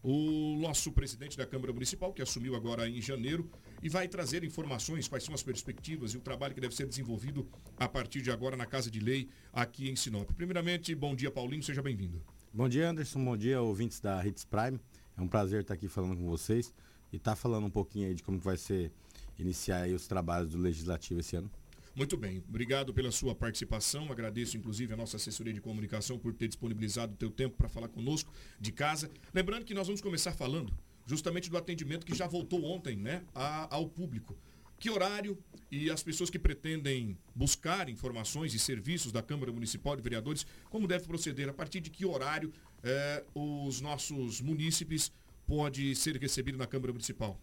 o nosso presidente da Câmara Municipal, que assumiu agora em janeiro, e vai trazer informações, quais são as perspectivas e o trabalho que deve ser desenvolvido a partir de agora na Casa de Lei aqui em Sinop. Primeiramente, bom dia, Paulinho, seja bem-vindo. Bom dia, Anderson, bom dia, ouvintes da Hits Prime. É um prazer estar aqui falando com vocês e estar falando um pouquinho aí de como vai ser iniciar aí os trabalhos do Legislativo esse ano. Muito bem, obrigado pela sua participação, agradeço inclusive a nossa assessoria de comunicação por ter disponibilizado o teu tempo para falar conosco de casa. Lembrando que nós vamos começar falando justamente do atendimento que já voltou ontem, né, a, ao público. Que horário e as pessoas que pretendem buscar informações e serviços da Câmara Municipal de Vereadores, como deve proceder, a partir de que horário eh, os nossos munícipes podem ser recebidos na Câmara Municipal?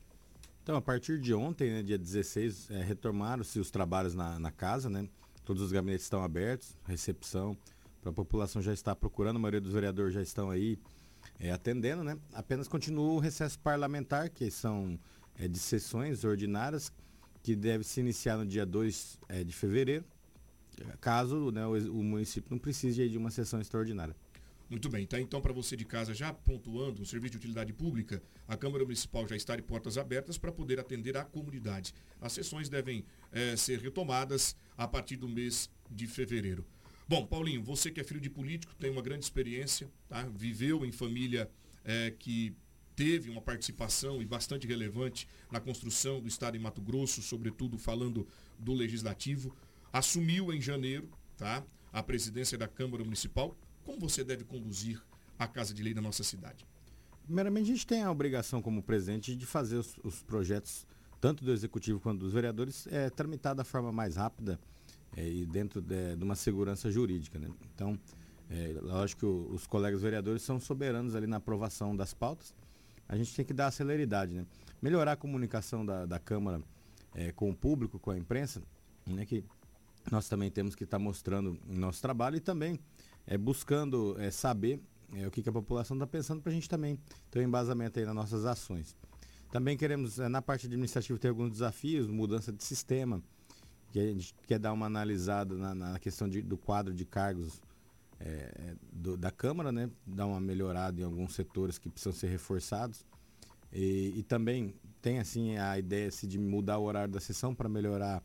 Então, a partir de ontem, né, dia dezesseis, é, retomaram-se os trabalhos na, na casa, né? Todos os gabinetes estão abertos, recepção para a população já está procurando, a maioria dos vereadores já estão aí é, atendendo, né? Apenas continua o recesso parlamentar, que são é, de sessões ordinárias, que deve se iniciar no dia dois é, de fevereiro, caso, né, o, o município não precise aí de uma sessão extraordinária. Muito bem, tá? Então, para você de casa, já pontuando, um serviço de utilidade pública, a Câmara Municipal já está de portas abertas para poder atender a comunidade. As sessões devem é, ser retomadas a partir do mês de fevereiro. Bom, Paulinho, você que é filho de político, tem uma grande experiência, tá? Viveu em família é, que teve uma participação e bastante relevante na construção do Estado em Mato Grosso, sobretudo falando do Legislativo. Assumiu em janeiro, tá, a presidência da Câmara Municipal. Como você deve conduzir a Casa de Lei da nossa cidade? Primeiramente, a gente tem a obrigação como presidente de fazer os, os projetos, tanto do Executivo quanto dos vereadores, é, tramitar da forma mais rápida é, e dentro de, de uma segurança jurídica, né? Então, é, lógico que o, os colegas vereadores são soberanos ali na aprovação das pautas. A gente tem que dar a celeridade, né? Melhorar a comunicação da, da Câmara é, com o público, com a imprensa, né? Que nós também temos que estar mostrando o nosso trabalho e também... É, buscando é, saber é, o que, que a população está pensando para a gente também ter um embasamento aí nas nossas ações. Também queremos, é, na parte administrativa, ter alguns desafios, mudança de sistema, que a gente quer dar uma analisada na, na questão de, do quadro de cargos é, do, da Câmara, né? Dar uma melhorada em alguns setores que precisam ser reforçados. E, e também tem assim, a ideia assim, de mudar o horário da sessão para melhorar.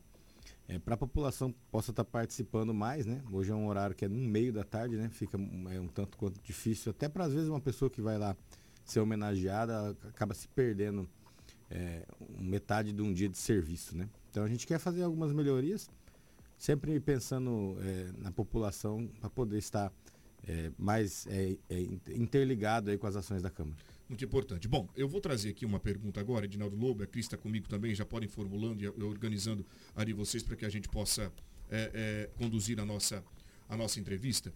É, para a população possa estar participando mais, né? Hoje é um horário que é no meio da tarde, né? Fica é, um tanto quanto difícil, até para às vezes uma pessoa que vai lá ser homenageada, ela acaba se perdendo é, metade de um dia de serviço, né? Então a gente quer fazer algumas melhorias, sempre pensando é, na população para poder estar é, mais é, é, interligado aí com as ações da Câmara. Muito importante. Bom, eu vou trazer aqui uma pergunta agora, Edinaldo Lobo, a Cris está comigo também, já podem formulando e organizando a de vocês para que a gente possa é, é, conduzir a nossa, a nossa entrevista.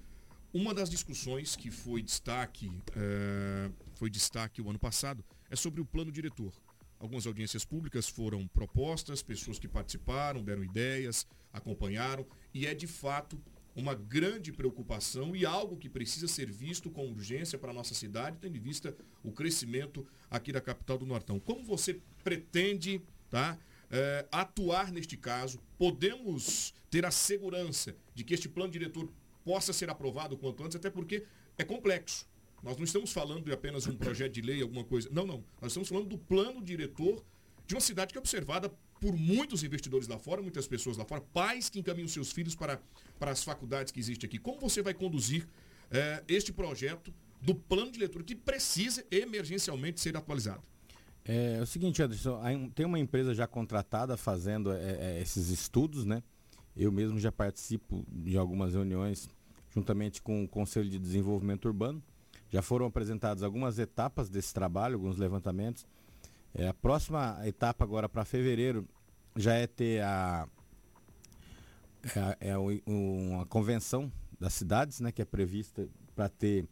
Uma das discussões que foi destaque, é, foi destaque o ano passado é sobre o plano diretor. Algumas audiências públicas foram propostas, pessoas que participaram, deram ideias, acompanharam, e é de fato uma grande preocupação e algo que precisa ser visto com urgência para a nossa cidade, tendo em vista o crescimento aqui da capital do Nortão. Como você pretende, tá, é, atuar neste caso? Podemos ter a segurança de que este plano diretor possa ser aprovado o quanto antes, até porque é complexo. Nós não estamos falando de apenas um projeto de lei, alguma coisa. Não, não. Nós estamos falando do plano diretor de uma cidade que é observada por muitos investidores lá fora, muitas pessoas lá fora, pais que encaminham seus filhos para, para as faculdades que existem aqui. Como você vai conduzir eh, este projeto do plano diretor que precisa emergencialmente ser atualizado? É, é o seguinte, Anderson, tem uma empresa já contratada fazendo é, é, esses estudos, né? Eu mesmo já participo de algumas reuniões juntamente com o Conselho de Desenvolvimento Urbano. Já foram apresentadas algumas etapas desse trabalho, alguns levantamentos. É, a próxima etapa agora para fevereiro já é ter a, é, é uma convenção das cidades, né, que é prevista para ter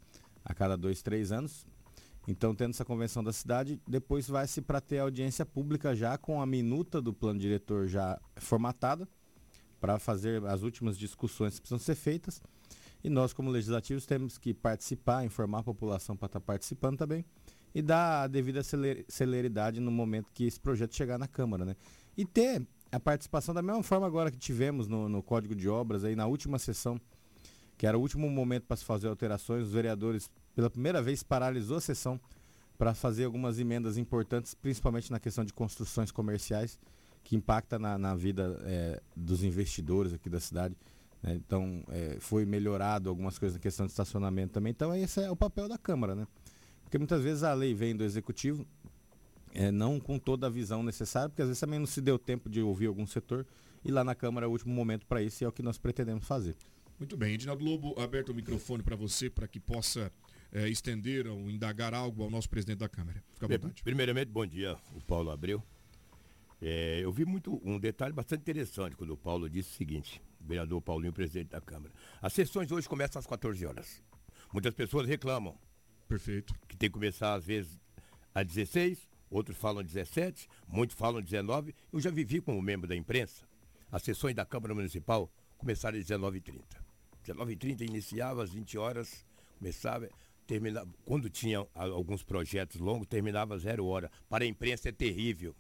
a cada dois, três anos. Então, tendo essa convenção da cidade, depois vai-se para ter a audiência pública já com a minuta do plano diretor já formatada, para fazer as últimas discussões que precisam ser feitas. E nós, como legislativos, temos que participar, informar a população para estar participando também e dar a devida celeridade no momento que esse projeto chegar na Câmara, né? E ter a participação da mesma forma agora que tivemos no, no Código de Obras, aí na última sessão, que era o último momento para se fazer alterações, os vereadores, pela primeira vez, paralisou a sessão para fazer algumas emendas importantes, principalmente na questão de construções comerciais, que impacta na, na vida é, dos investidores aqui da cidade. Então, é, foi melhorado algumas coisas na questão de estacionamento também. Então, esse é o papel da Câmara, né? Porque muitas vezes a lei vem do Executivo, é, não com toda a visão necessária, porque às vezes também não se deu tempo de ouvir algum setor, e lá na Câmara é o último momento para isso, e é o que nós pretendemos fazer. Muito bem. Edinaldo Lobo, aberto o microfone para você, para que possa é, estender ou indagar algo ao nosso presidente da Câmara. Fica à vontade. Primeiramente, bom dia, o Paulo Abreu. É, eu vi muito um detalhe bastante interessante quando o Paulo disse o seguinte... Vereador Paulinho, presidente da Câmara. As sessões hoje começam às quatorze horas. Muitas pessoas reclamam. Perfeito. Que tem que começar, às vezes, às dezesseis, outros falam dezessete, muitos falam dezenove. Eu já vivi como membro da imprensa. As sessões da Câmara Municipal começaram às dezenove e trinta. dezenove e trinta iniciava, às vinte horas, começava, terminava. Quando tinha alguns projetos longos, terminava às zero hora. Para a imprensa é terrível.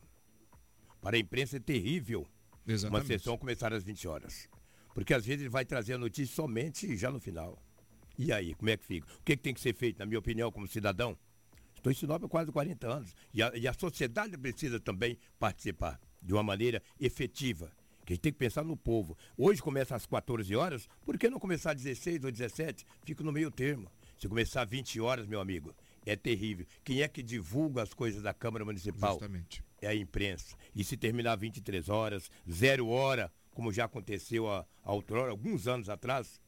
Para a imprensa é terrível. Exatamente. Uma sessão começar às vinte horas. Porque às vezes ele vai trazer a notícia somente já no final. E aí, como é que fica? O que, que tem que ser feito, na minha opinião, como cidadão? Estou em Sinop há quase quarenta anos. E a, e a sociedade precisa também participar de uma maneira efetiva. Que a gente tem que pensar no povo. Hoje começa às quatorze horas, por que não começar às dezesseis ou dezessete? Fica no meio termo. Se começar às vinte horas, meu amigo, é terrível. Quem é que divulga as coisas da Câmara Municipal? Justamente. É a imprensa. E se terminar às vinte e três horas, zero hora... como já aconteceu há outrora, alguns anos atrás,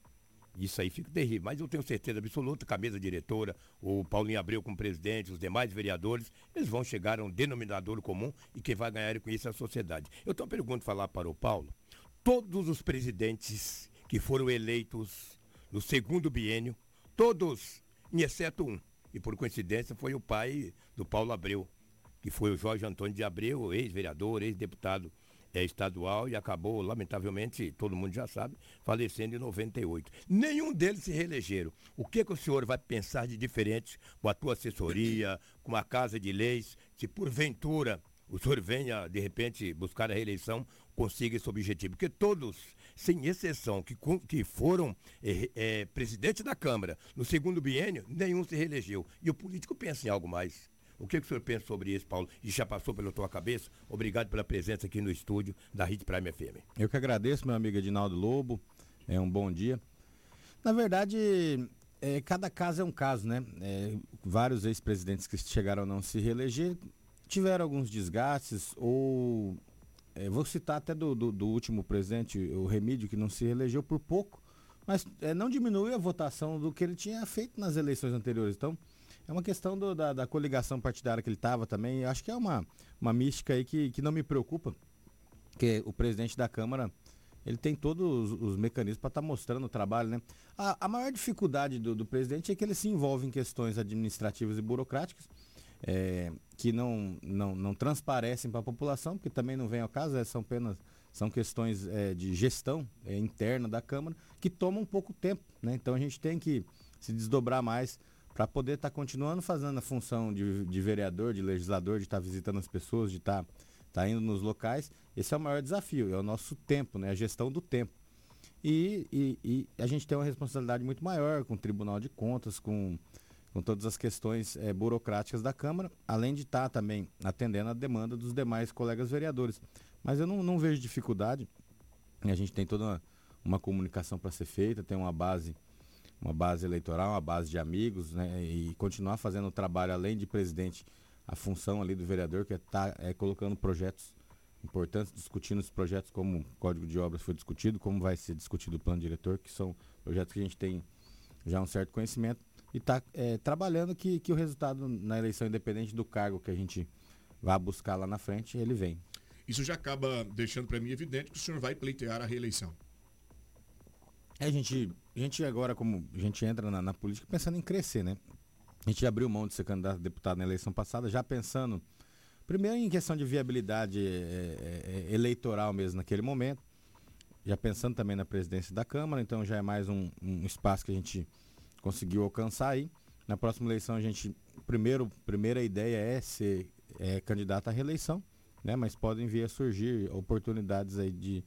isso aí fica terrível. Mas eu tenho certeza absoluta que a mesa diretora, o Paulinho Abreu como presidente, os demais vereadores, eles vão chegar a um denominador comum e quem vai ganhar com isso é a sociedade. Eu tenho uma pergunta para falar para o Paulo. Todos os presidentes que foram eleitos no segundo biênio, todos, exceto um, e por coincidência foi o pai do Paulo Abreu, que foi o Jorge Antônio de Abreu, ex-vereador, ex-deputado, é estadual e acabou, lamentavelmente, todo mundo já sabe, falecendo em noventa e oito. Nenhum deles se reelegeram. O que, que o senhor vai pensar de diferente com a tua assessoria, com a Casa de Leis, se porventura o senhor venha, de repente, buscar a reeleição, consiga esse objetivo? Porque todos, sem exceção, que, que foram é, é, presidente da Câmara no segundo biênio, nenhum se reelegeu. E o político pensa em algo mais. O que, que o senhor pensa sobre isso, Paulo? E já passou pela tua cabeça? Obrigado pela presença aqui no estúdio da Hits Prime F M. Eu que agradeço, meu amigo Edinaldo Lobo. É um bom dia. Na verdade, é, cada caso é um caso, né? É, vários ex-presidentes que chegaram a não se reeleger tiveram alguns desgastes ou é, vou citar até do, do, do último presidente, o Remídio, que não se reelegeu por pouco, mas é, não diminuiu a votação do que ele tinha feito nas eleições anteriores. Então, é uma questão do, da, da coligação partidária que ele estava também. Acho que é uma, uma mística aí que, que não me preocupa, porque o presidente da Câmara, ele tem todos os, os mecanismos para estar tá mostrando o trabalho, né? A, a maior dificuldade do, do presidente é que ele se envolve em questões administrativas e burocráticas, é, que não, não, não transparecem para a população, porque também não vem ao caso, é, são apenas são questões é, de gestão é, interna da Câmara, que tomam um pouco tempo, né? Então a gente tem que se desdobrar mais para poder estar tá continuando fazendo a função de, de vereador, de legislador, de estar tá visitando as pessoas, de estar tá, tá indo nos locais. Esse é o maior desafio, é o nosso tempo, né? A gestão do tempo. E, e, e a gente tem uma responsabilidade muito maior com o Tribunal de Contas, com, com todas as questões é, burocráticas da Câmara, além de estar tá também atendendo a demanda dos demais colegas vereadores. Mas eu não, não vejo dificuldade, a gente tem toda uma, uma comunicação para ser feita, tem uma base... uma base eleitoral, uma base de amigos, né? E continuar fazendo o trabalho, além de presidente, a função ali do vereador, que é tá, é, colocando projetos importantes, discutindo os projetos, como o Código de Obras foi discutido, como vai ser discutido o plano diretor, que são projetos que a gente tem já um certo conhecimento, e tá é, trabalhando que, que o resultado na eleição, independente do cargo que a gente vá buscar lá na frente, ele vem. Isso já acaba deixando para mim evidente que o senhor vai pleitear a reeleição. É, a gente... A gente agora, como a gente entra na, na política pensando em crescer, né? A gente abriu mão de ser candidato a deputado na eleição passada, já pensando, primeiro, em questão de viabilidade é, é, eleitoral mesmo naquele momento, já pensando também na presidência da Câmara, então já é mais um, um espaço que a gente conseguiu alcançar aí. Na próxima eleição, a gente, primeiro, primeira ideia é ser é, candidato à reeleição, né? Mas podem vir a surgir oportunidades aí de...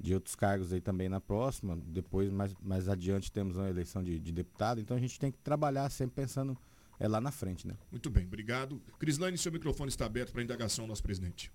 de outros cargos aí também na próxima, depois mais, mais adiante temos uma eleição de, de deputado, então a gente tem que trabalhar sempre pensando é, lá na frente, né? Muito bem, obrigado. Crislaine, seu microfone está aberto para indagação ao nosso presidente.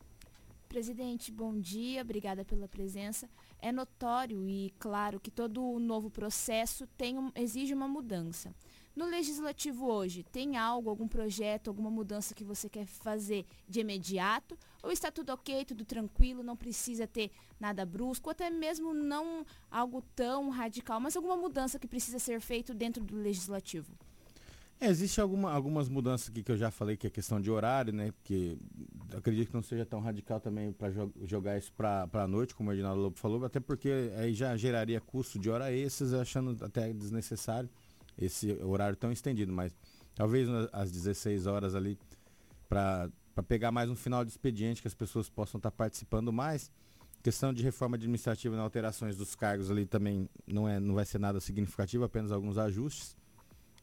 Presidente, bom dia, obrigada pela presença. É notório e claro que todo novo processo tem um, exige uma mudança. No Legislativo hoje, tem algo, algum projeto, alguma mudança que você quer fazer de imediato? Ou está tudo ok, tudo tranquilo, não precisa ter nada brusco, até mesmo não algo tão radical, mas alguma mudança que precisa ser feita dentro do Legislativo? É, existe alguma, algumas mudanças aqui que eu já falei, que é questão de horário, né? Porque acredito que não seja tão radical também para jo- jogar isso para a noite, como o Edinaldo Lobo falou, até porque aí já geraria custo de hora extras, achando até desnecessário esse horário tão estendido, mas talvez às dezesseis horas ali, para pegar mais um final de expediente, que as pessoas possam estar participando mais. Questão de reforma administrativa, né, alterações dos cargos ali também não, é, não vai ser nada significativo, apenas alguns ajustes.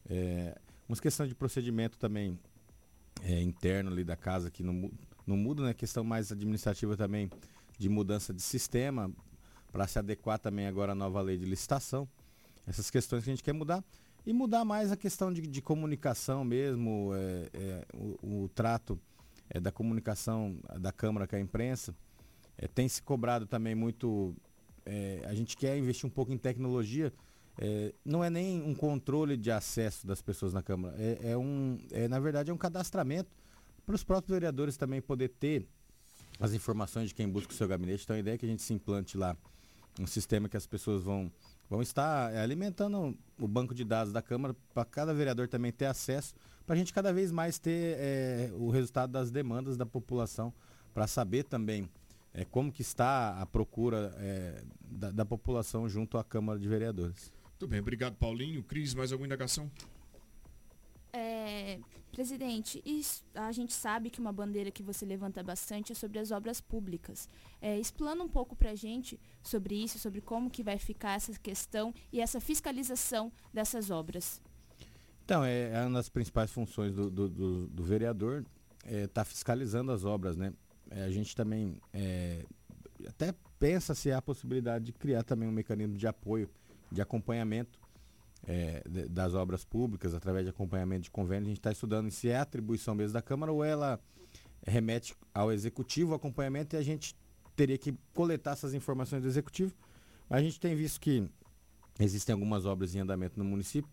É, uma questão de procedimento também é, interno ali da casa, que não, não muda, né? Questão mais administrativa também de mudança de sistema, para se adequar também agora à nova lei de licitação. Essas questões que a gente quer mudar. E mudar mais a questão de, de comunicação mesmo, é, é, o, o trato é, da comunicação da Câmara com a imprensa. É, tem se cobrado também muito, é, a gente quer investir um pouco em tecnologia, é, não é nem um controle de acesso das pessoas na Câmara, é, é um, é, na verdade é um cadastramento para os próprios vereadores também poder ter as informações de quem busca o seu gabinete. Então a ideia é que a gente se implante lá um sistema que as pessoas vão... vão estar alimentando o banco de dados da Câmara para cada vereador também ter acesso, para a gente cada vez mais ter é, o resultado das demandas da população, para saber também é, como que está a procura é, da, da população junto à Câmara de Vereadores. Muito bem, obrigado, Paulinho. Cris, mais alguma indagação? É, presidente, isso, a gente sabe que uma bandeira que você levanta bastante é sobre as obras públicas. É, explana um pouco para a gente sobre isso, sobre como que vai ficar essa questão e essa fiscalização dessas obras. Então, é, é uma das principais funções do, do, do, do vereador está é, fiscalizando as obras, né? É, a gente também é, até pensa se há a possibilidade de criar também um mecanismo de apoio, de acompanhamento É, das obras públicas, através de acompanhamento de convênio. A gente está estudando se é a atribuição mesmo da Câmara ou ela remete ao Executivo, o acompanhamento, e a gente teria que coletar essas informações do Executivo. Mas a gente tem visto que existem algumas obras em andamento no município,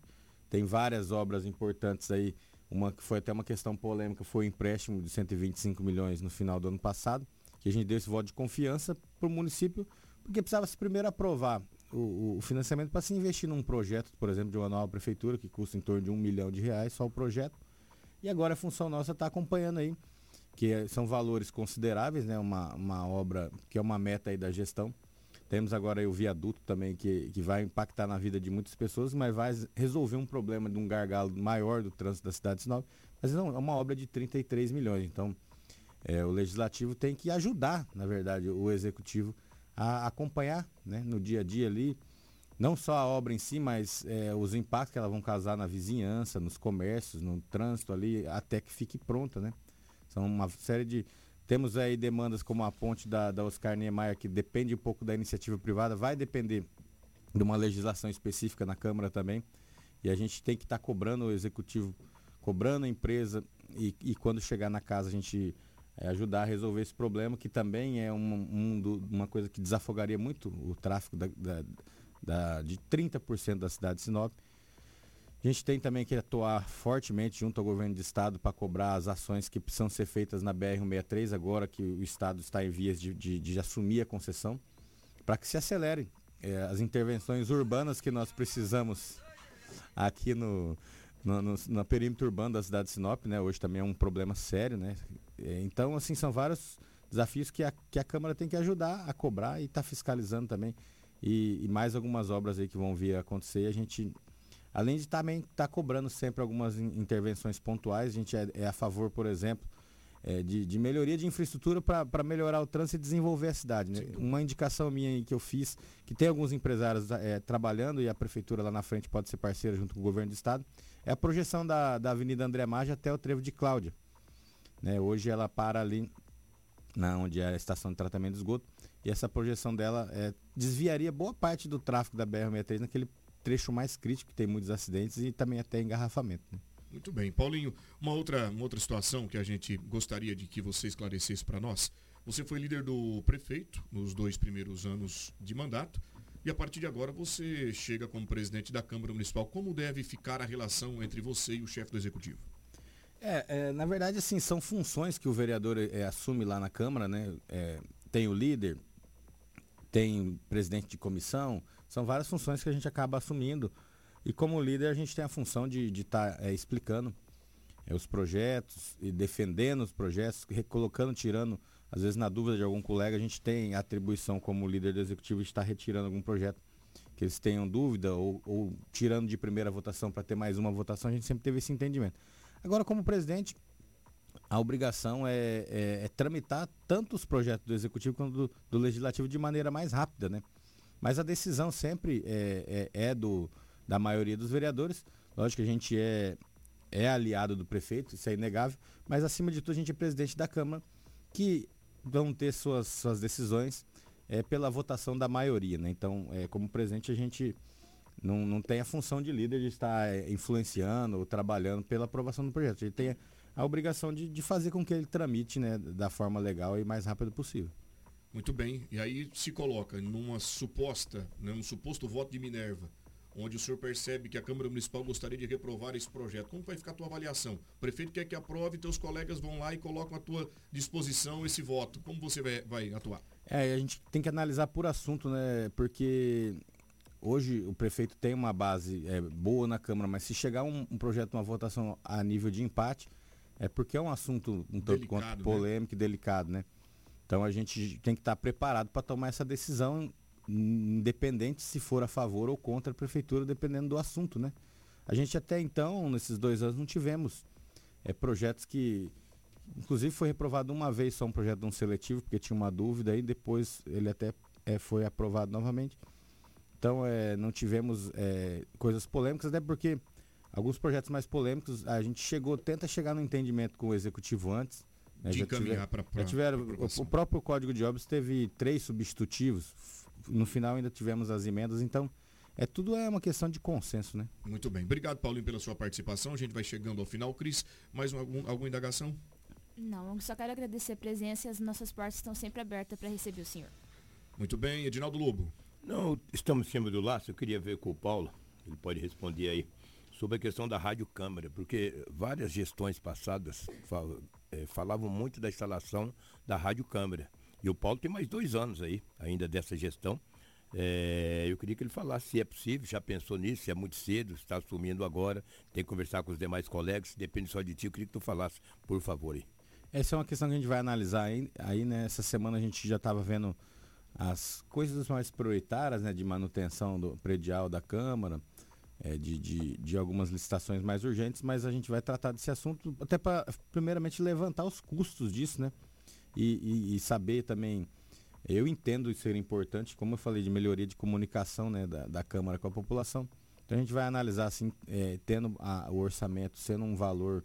tem várias obras importantes aí, uma que foi até uma questão polêmica, foi o empréstimo de cento e vinte e cinco milhões no final do ano passado, que a gente deu esse voto de confiança para o município, porque precisava-se primeiro aprovar o, o financiamento para se investir num projeto, por exemplo, de uma nova prefeitura, que custa em torno de um milhão de reais, só o projeto. E agora a função nossa está acompanhando aí, que são valores consideráveis, né? Uma, uma obra que é uma meta aí da gestão. Temos agora aí o viaduto também, que, que vai impactar na vida de muitas pessoas, mas vai resolver um problema de um gargalo maior do trânsito da cidade de Sinop. Mas não, é uma obra de trinta e três milhões. Então, é, o Legislativo tem que ajudar, na verdade, o Executivo a acompanhar, né, no dia a dia ali, não só a obra em si, mas é, os impactos que elas vão causar na vizinhança, nos comércios, no trânsito ali, até que fique pronta, né? São uma série de... Temos aí demandas como a ponte da, da Oscar Niemeyer, que depende um pouco da iniciativa privada, vai depender de uma legislação específica na Câmara também, e a gente tem que estar tá cobrando o Executivo, cobrando a empresa, e, e quando chegar na casa a gente é, ajudar a resolver esse problema, que também é uma, um do, uma coisa que desafogaria muito o tráfego da, da, da, de trinta por cento da cidade de Sinop. A gente tem também que atuar fortemente junto ao governo de estado para cobrar as ações que precisam ser feitas na B R cento e sessenta e três, agora que o estado está em vias de, de, de assumir a concessão, para que se acelerem é, as intervenções urbanas que nós precisamos aqui no, no, no, no perímetro urbano da cidade de Sinop, né? Hoje também é um problema sério, né? Então, assim, são vários desafios que a, que a Câmara tem que ajudar a cobrar e está fiscalizando também. E, e mais algumas obras aí que vão vir a acontecer, e a gente... Além de também estar tá cobrando sempre algumas intervenções pontuais, a gente é, é a favor, por exemplo, é, de, de melhoria de infraestrutura para melhorar o trânsito e desenvolver a cidade, né? Uma indicação minha que eu fiz, que tem alguns empresários é, trabalhando e a prefeitura lá na frente pode ser parceira junto com o governo do estado, é a projeção da, da Avenida André Maggi até o Trevo de Cláudia, né? Hoje ela para ali, na, onde é a estação de tratamento de esgoto, e essa projeção dela é, desviaria boa parte do tráfego da B R cento e sessenta e três naquele trecho mais crítico, que tem muitos acidentes e também até engarrafamento, né? Muito bem, Paulinho, uma outra, uma outra situação que a gente gostaria de que você esclarecesse para nós. Você foi líder do prefeito nos dois primeiros anos de mandato e a partir de agora você chega como presidente da Câmara Municipal. Como deve ficar a relação entre você e o chefe do Executivo? É, é, na verdade, assim, são funções que o vereador é, assume lá na Câmara, né? É, tem o líder, tem presidente de comissão, são várias funções que a gente acaba assumindo. E como líder, a gente tem a função de estar é, explicando é, os projetos, e defendendo os projetos, recolocando, tirando, às vezes na dúvida de algum colega, a gente tem a atribuição como líder do executivo de estar retirando algum projeto que eles tenham dúvida, ou, ou tirando de primeira votação para ter mais uma votação, a gente sempre teve esse entendimento. Agora, como presidente, a obrigação é, é, é tramitar tanto os projetos do Executivo quanto do, do Legislativo de maneira mais rápida, né? Mas a decisão sempre é, é, é do, da maioria dos vereadores. Lógico que a gente é, é aliado do prefeito, isso é inegável, mas acima de tudo a gente é presidente da Câmara, que vão ter suas, suas decisões é, pela votação da maioria, né? Então, é, como presidente, a gente não, não tem a função de líder de estar é, influenciando ou trabalhando pela aprovação do projeto. A gente tem a obrigação de, de fazer com que ele tramite, né, da forma legal e mais rápido possível. Muito bem, e aí se coloca numa suposta, num suposto voto de Minerva, onde o senhor percebe que a Câmara Municipal gostaria de reprovar esse projeto. Como vai ficar a tua avaliação? O prefeito quer que aprove, teus colegas vão lá e colocam à tua disposição esse voto. Como você vai, vai atuar? É, a gente tem que analisar por assunto, né, porque hoje o prefeito tem uma base é, boa na Câmara, mas se chegar um, um projeto, uma votação a nível de empate, é porque é um assunto um tanto quanto polêmico, né? E delicado, né? Então a gente tem que estar preparado para tomar essa decisão, independente se for a favor ou contra a prefeitura, dependendo do assunto, né? A gente até então, nesses dois anos, não tivemos é, projetos que... Inclusive foi reprovado uma vez só um projeto de um seletivo, porque tinha uma dúvida, e depois ele até é, foi aprovado novamente. Então é, não tivemos é, coisas polêmicas, até porque... Alguns projetos mais polêmicos, a gente chegou, tenta chegar no entendimento com o executivo antes, né? De já encaminhar para a tiveram o, o próprio Código de Obras teve três substitutivos, no final ainda tivemos as emendas, então é, tudo é uma questão de consenso, né? Muito bem, obrigado, Paulinho, pela sua participação, a gente vai chegando ao final. Cris, mais um, algum, alguma indagação? Não, só quero agradecer a presença e as nossas portas estão sempre abertas para receber o senhor. Muito bem, Edinaldo Lobo. Não, estamos em cima do laço, eu queria ver com o Paulo, ele pode responder aí. Sobre a questão da rádio câmara, porque várias gestões passadas falavam muito da instalação da rádio câmara. E o Paulo tem mais dois anos aí, ainda dessa gestão. É, eu queria que ele falasse se é possível, já pensou nisso, se é muito cedo, está assumindo agora, tem que conversar com os demais colegas, depende só de ti, eu queria que tu falasse, por favor. Aí. Essa é uma questão que a gente vai analisar aí, aí né, essa semana a gente já estava vendo as coisas mais prioritárias, né, de manutenção do predial da Câmara, é, de, de, de algumas licitações mais urgentes, mas a gente vai tratar desse assunto até para, primeiramente, levantar os custos disso, né, e, e, e saber também. Eu entendo isso ser importante, como eu falei, de melhoria de comunicação, né, da, da Câmara com a população. Então a gente vai analisar, assim, é, tendo a, o orçamento, sendo um valor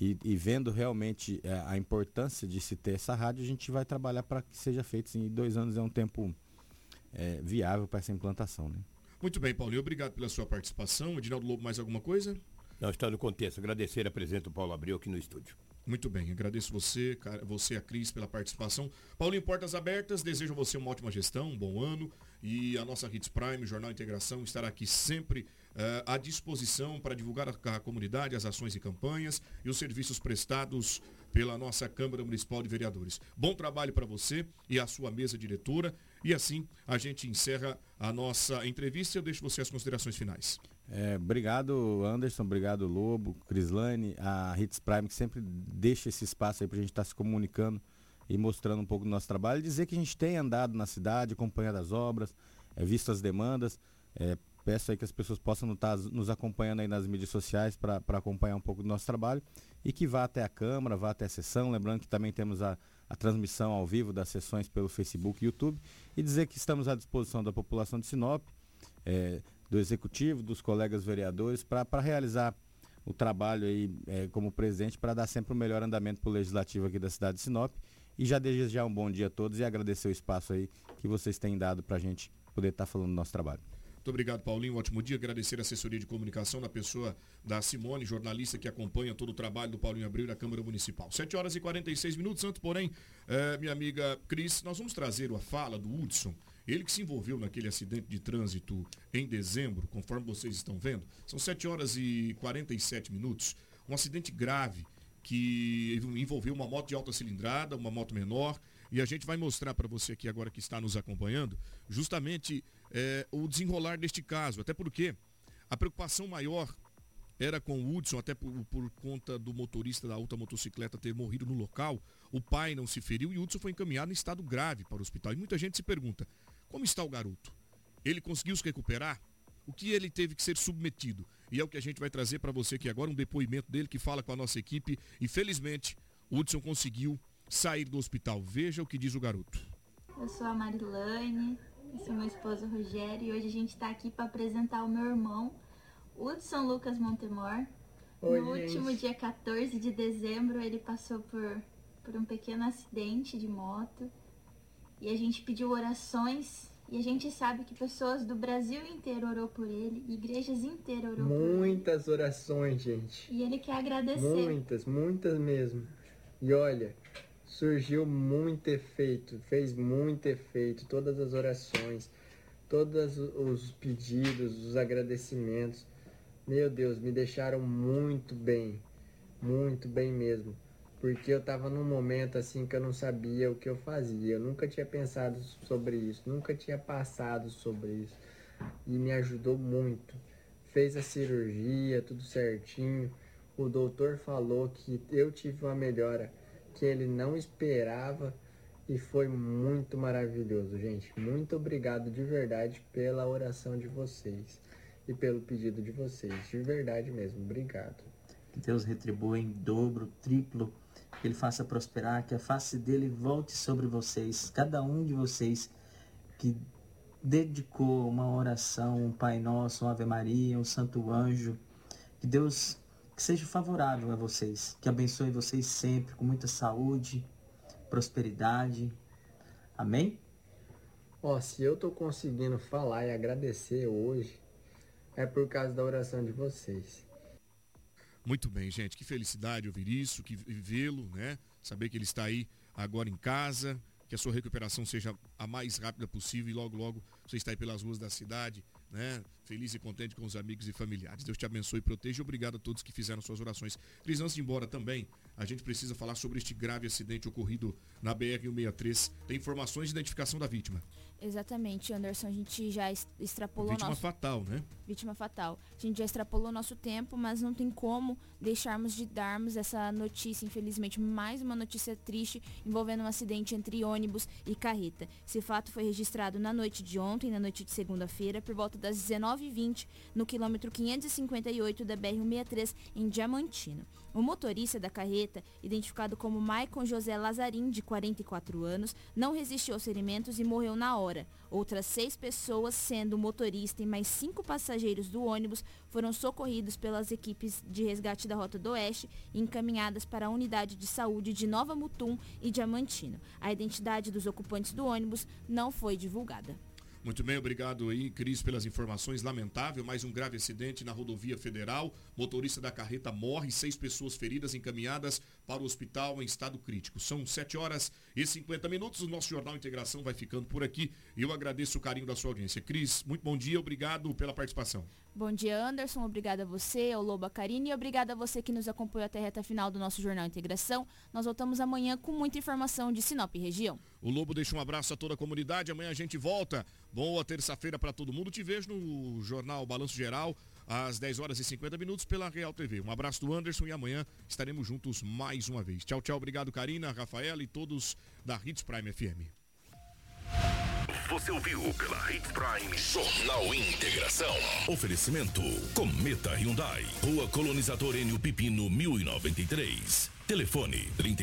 e, e vendo realmente é, a importância de se ter essa rádio, a gente vai trabalhar para que seja feito, sim. E dois anos é um tempo é, viável para essa implantação, né? Muito bem, Paulinho, obrigado pela sua participação. Edinaldo Lobo, mais alguma coisa? Não, está no contexto. Agradecer a presença do Paulo Abreu aqui no estúdio. Muito bem, agradeço você, cara, você, a Cris, pela participação. Paulinho, portas abertas, desejo a você uma ótima gestão, um bom ano, e a nossa Hits Prime, Jornal Integração, estará aqui sempre uh, à disposição para divulgar a, a comunidade, as ações e campanhas e os serviços prestados pela nossa Câmara Municipal de Vereadores. Bom trabalho para você e a sua mesa diretora, e assim a gente encerra a nossa entrevista. Eu deixo você as considerações finais. É, obrigado, Anderson, obrigado, Lobo, Crislaine, a Hits Prime, que sempre deixa esse espaço aí para a gente estar tá se comunicando e mostrando um pouco do nosso trabalho. Dizer que a gente tem andado na cidade, acompanhado as obras, é, visto as demandas. É, peço aí que as pessoas possam estar nos acompanhando aí nas mídias sociais para acompanhar um pouco do nosso trabalho e que vá até a Câmara, vá até a sessão. Lembrando que também temos a, a transmissão ao vivo das sessões pelo Facebook e YouTube. E dizer que estamos à disposição da população de Sinop, é, do Executivo, dos colegas vereadores, para realizar o trabalho aí é, como presidente, para dar sempre o melhor andamento para o Legislativo aqui da cidade de Sinop. E já desejar um bom dia a todos e agradecer o espaço aí que vocês têm dado para a gente poder estar tá falando do nosso trabalho. Muito obrigado, Paulinho. Um ótimo dia. Agradecer a assessoria de comunicação na pessoa da Simone, jornalista que acompanha todo o trabalho do Paulinho Abreu e da Câmara Municipal. sete horas e quarenta e seis minutos. Antes, porém, eh, minha amiga Cris, nós vamos trazer a fala do Hudson. Ele que se envolveu naquele acidente de trânsito em dezembro, conforme vocês estão vendo. São sete horas e quarenta e sete minutos. Um acidente grave que envolveu uma moto de alta cilindrada, uma moto menor. E a gente vai mostrar para você aqui agora que está nos acompanhando, justamente é, o desenrolar deste caso. Até porque a preocupação maior era com o Hudson, até por, por conta do motorista da outra motocicleta ter morrido no local. O pai não se feriu e o Hudson foi encaminhado em estado grave para o hospital. E muita gente se pergunta, como está o garoto? Ele conseguiu se recuperar? O que ele teve que ser submetido? E é o que a gente vai trazer para você aqui agora, um depoimento dele que fala com a nossa equipe. E felizmente, o Hudson conseguiu sair do hospital. Veja o que diz o garoto. Eu sou a Marilane, eu sou meu esposo Rogério, e hoje a gente está aqui para apresentar o meu irmão, Hudson Lucas Montemor. Oi, no gente. Último dia quatorze de dezembro, ele passou por, por um pequeno acidente de moto, e a gente pediu orações, e a gente sabe que pessoas do Brasil inteiro orou por ele, igrejas inteiras orou por ele. Muitas orações, gente. E ele quer agradecer. Muitas, muitas mesmo. E olha, surgiu muito efeito, fez muito efeito, todas as orações, todos os pedidos, os agradecimentos. Meu Deus, me deixaram muito bem, muito bem mesmo. Porque eu estava num momento assim que eu não sabia o que eu fazia, eu nunca tinha pensado sobre isso, nunca tinha passado sobre isso. E me ajudou muito. Fez a cirurgia, tudo certinho. O doutor falou que eu tive uma melhora que ele não esperava e foi muito maravilhoso, gente. Muito obrigado de verdade pela oração de vocês e pelo pedido de vocês, de verdade mesmo, obrigado. Que Deus retribua em dobro, triplo, que Ele faça prosperar, que a face dEle volte sobre vocês, cada um de vocês que dedicou uma oração, um Pai Nosso, um Ave Maria, um Santo Anjo, que Deus... que seja favorável a vocês, que abençoe vocês sempre, com muita saúde, prosperidade. Amém? Ó, se eu tô conseguindo falar e agradecer hoje, é por causa da oração de vocês. Muito bem, gente. Que felicidade ouvir isso, que vê-lo, né? Saber que ele está aí agora em casa, que a sua recuperação seja a mais rápida possível e logo, logo você está aí pelas ruas da cidade, né? Feliz e contente com os amigos e familiares. Deus te abençoe e proteja. Obrigado a todos que fizeram suas orações. Cris, antes de ir embora também, a gente precisa falar sobre este grave acidente ocorrido na B R cento e sessenta e três. Tem informações de identificação da vítima. Exatamente, Anderson, a gente já extrapolou... Vítima nosso... fatal, né? Vítima fatal. A gente já extrapolou o nosso tempo, mas não tem como deixarmos de darmos essa notícia, infelizmente. Mais uma notícia triste envolvendo um acidente entre ônibus e carreta. Esse fato foi registrado na noite de ontem, na noite de segunda-feira, por volta das dezenove e vinte, no quilômetro quinhentos e cinquenta e oito da B R cento e sessenta e três, em Diamantino. O motorista da carreta, identificado como Maicon José Lazarim, de quarenta e quatro anos, não resistiu aos ferimentos e morreu na hora. Outras seis pessoas, sendo o motorista e mais cinco passageiros do ônibus, foram socorridos pelas equipes de resgate da Rota do Oeste e encaminhadas para a unidade de saúde de Nova Mutum e Diamantino. A identidade dos ocupantes do ônibus não foi divulgada. Muito bem, obrigado aí, Cris, pelas informações. Lamentável, mais um grave acidente na rodovia federal. Motorista da carreta morre, seis pessoas feridas encaminhadas para o hospital em estado crítico. São sete horas e cinquenta minutos. O nosso Jornal Integração vai ficando por aqui. E eu agradeço o carinho da sua audiência. Cris, muito bom dia, obrigado pela participação. Bom dia, Anderson. Obrigada a você, ao Lobo, a Karina, e obrigada a você que nos acompanhou até a reta final do nosso Jornal Integração. Nós voltamos amanhã com muita informação de Sinop e região. O Lobo deixa um abraço a toda a comunidade. Amanhã a gente volta. Boa terça-feira para todo mundo. Te vejo no Jornal Balanço Geral às dez horas e cinquenta minutos pela Real T V. Um abraço do Anderson e amanhã estaremos juntos mais uma vez. Tchau, tchau. Obrigado, Karina, Rafaela e todos da Hits Prime F M. Você ouviu pela Hits Prime Jornal Integração. Oferecimento Cometa Hyundai. Rua Colonizador Enio Pipino mil e noventa e três. Telefone trinta e dois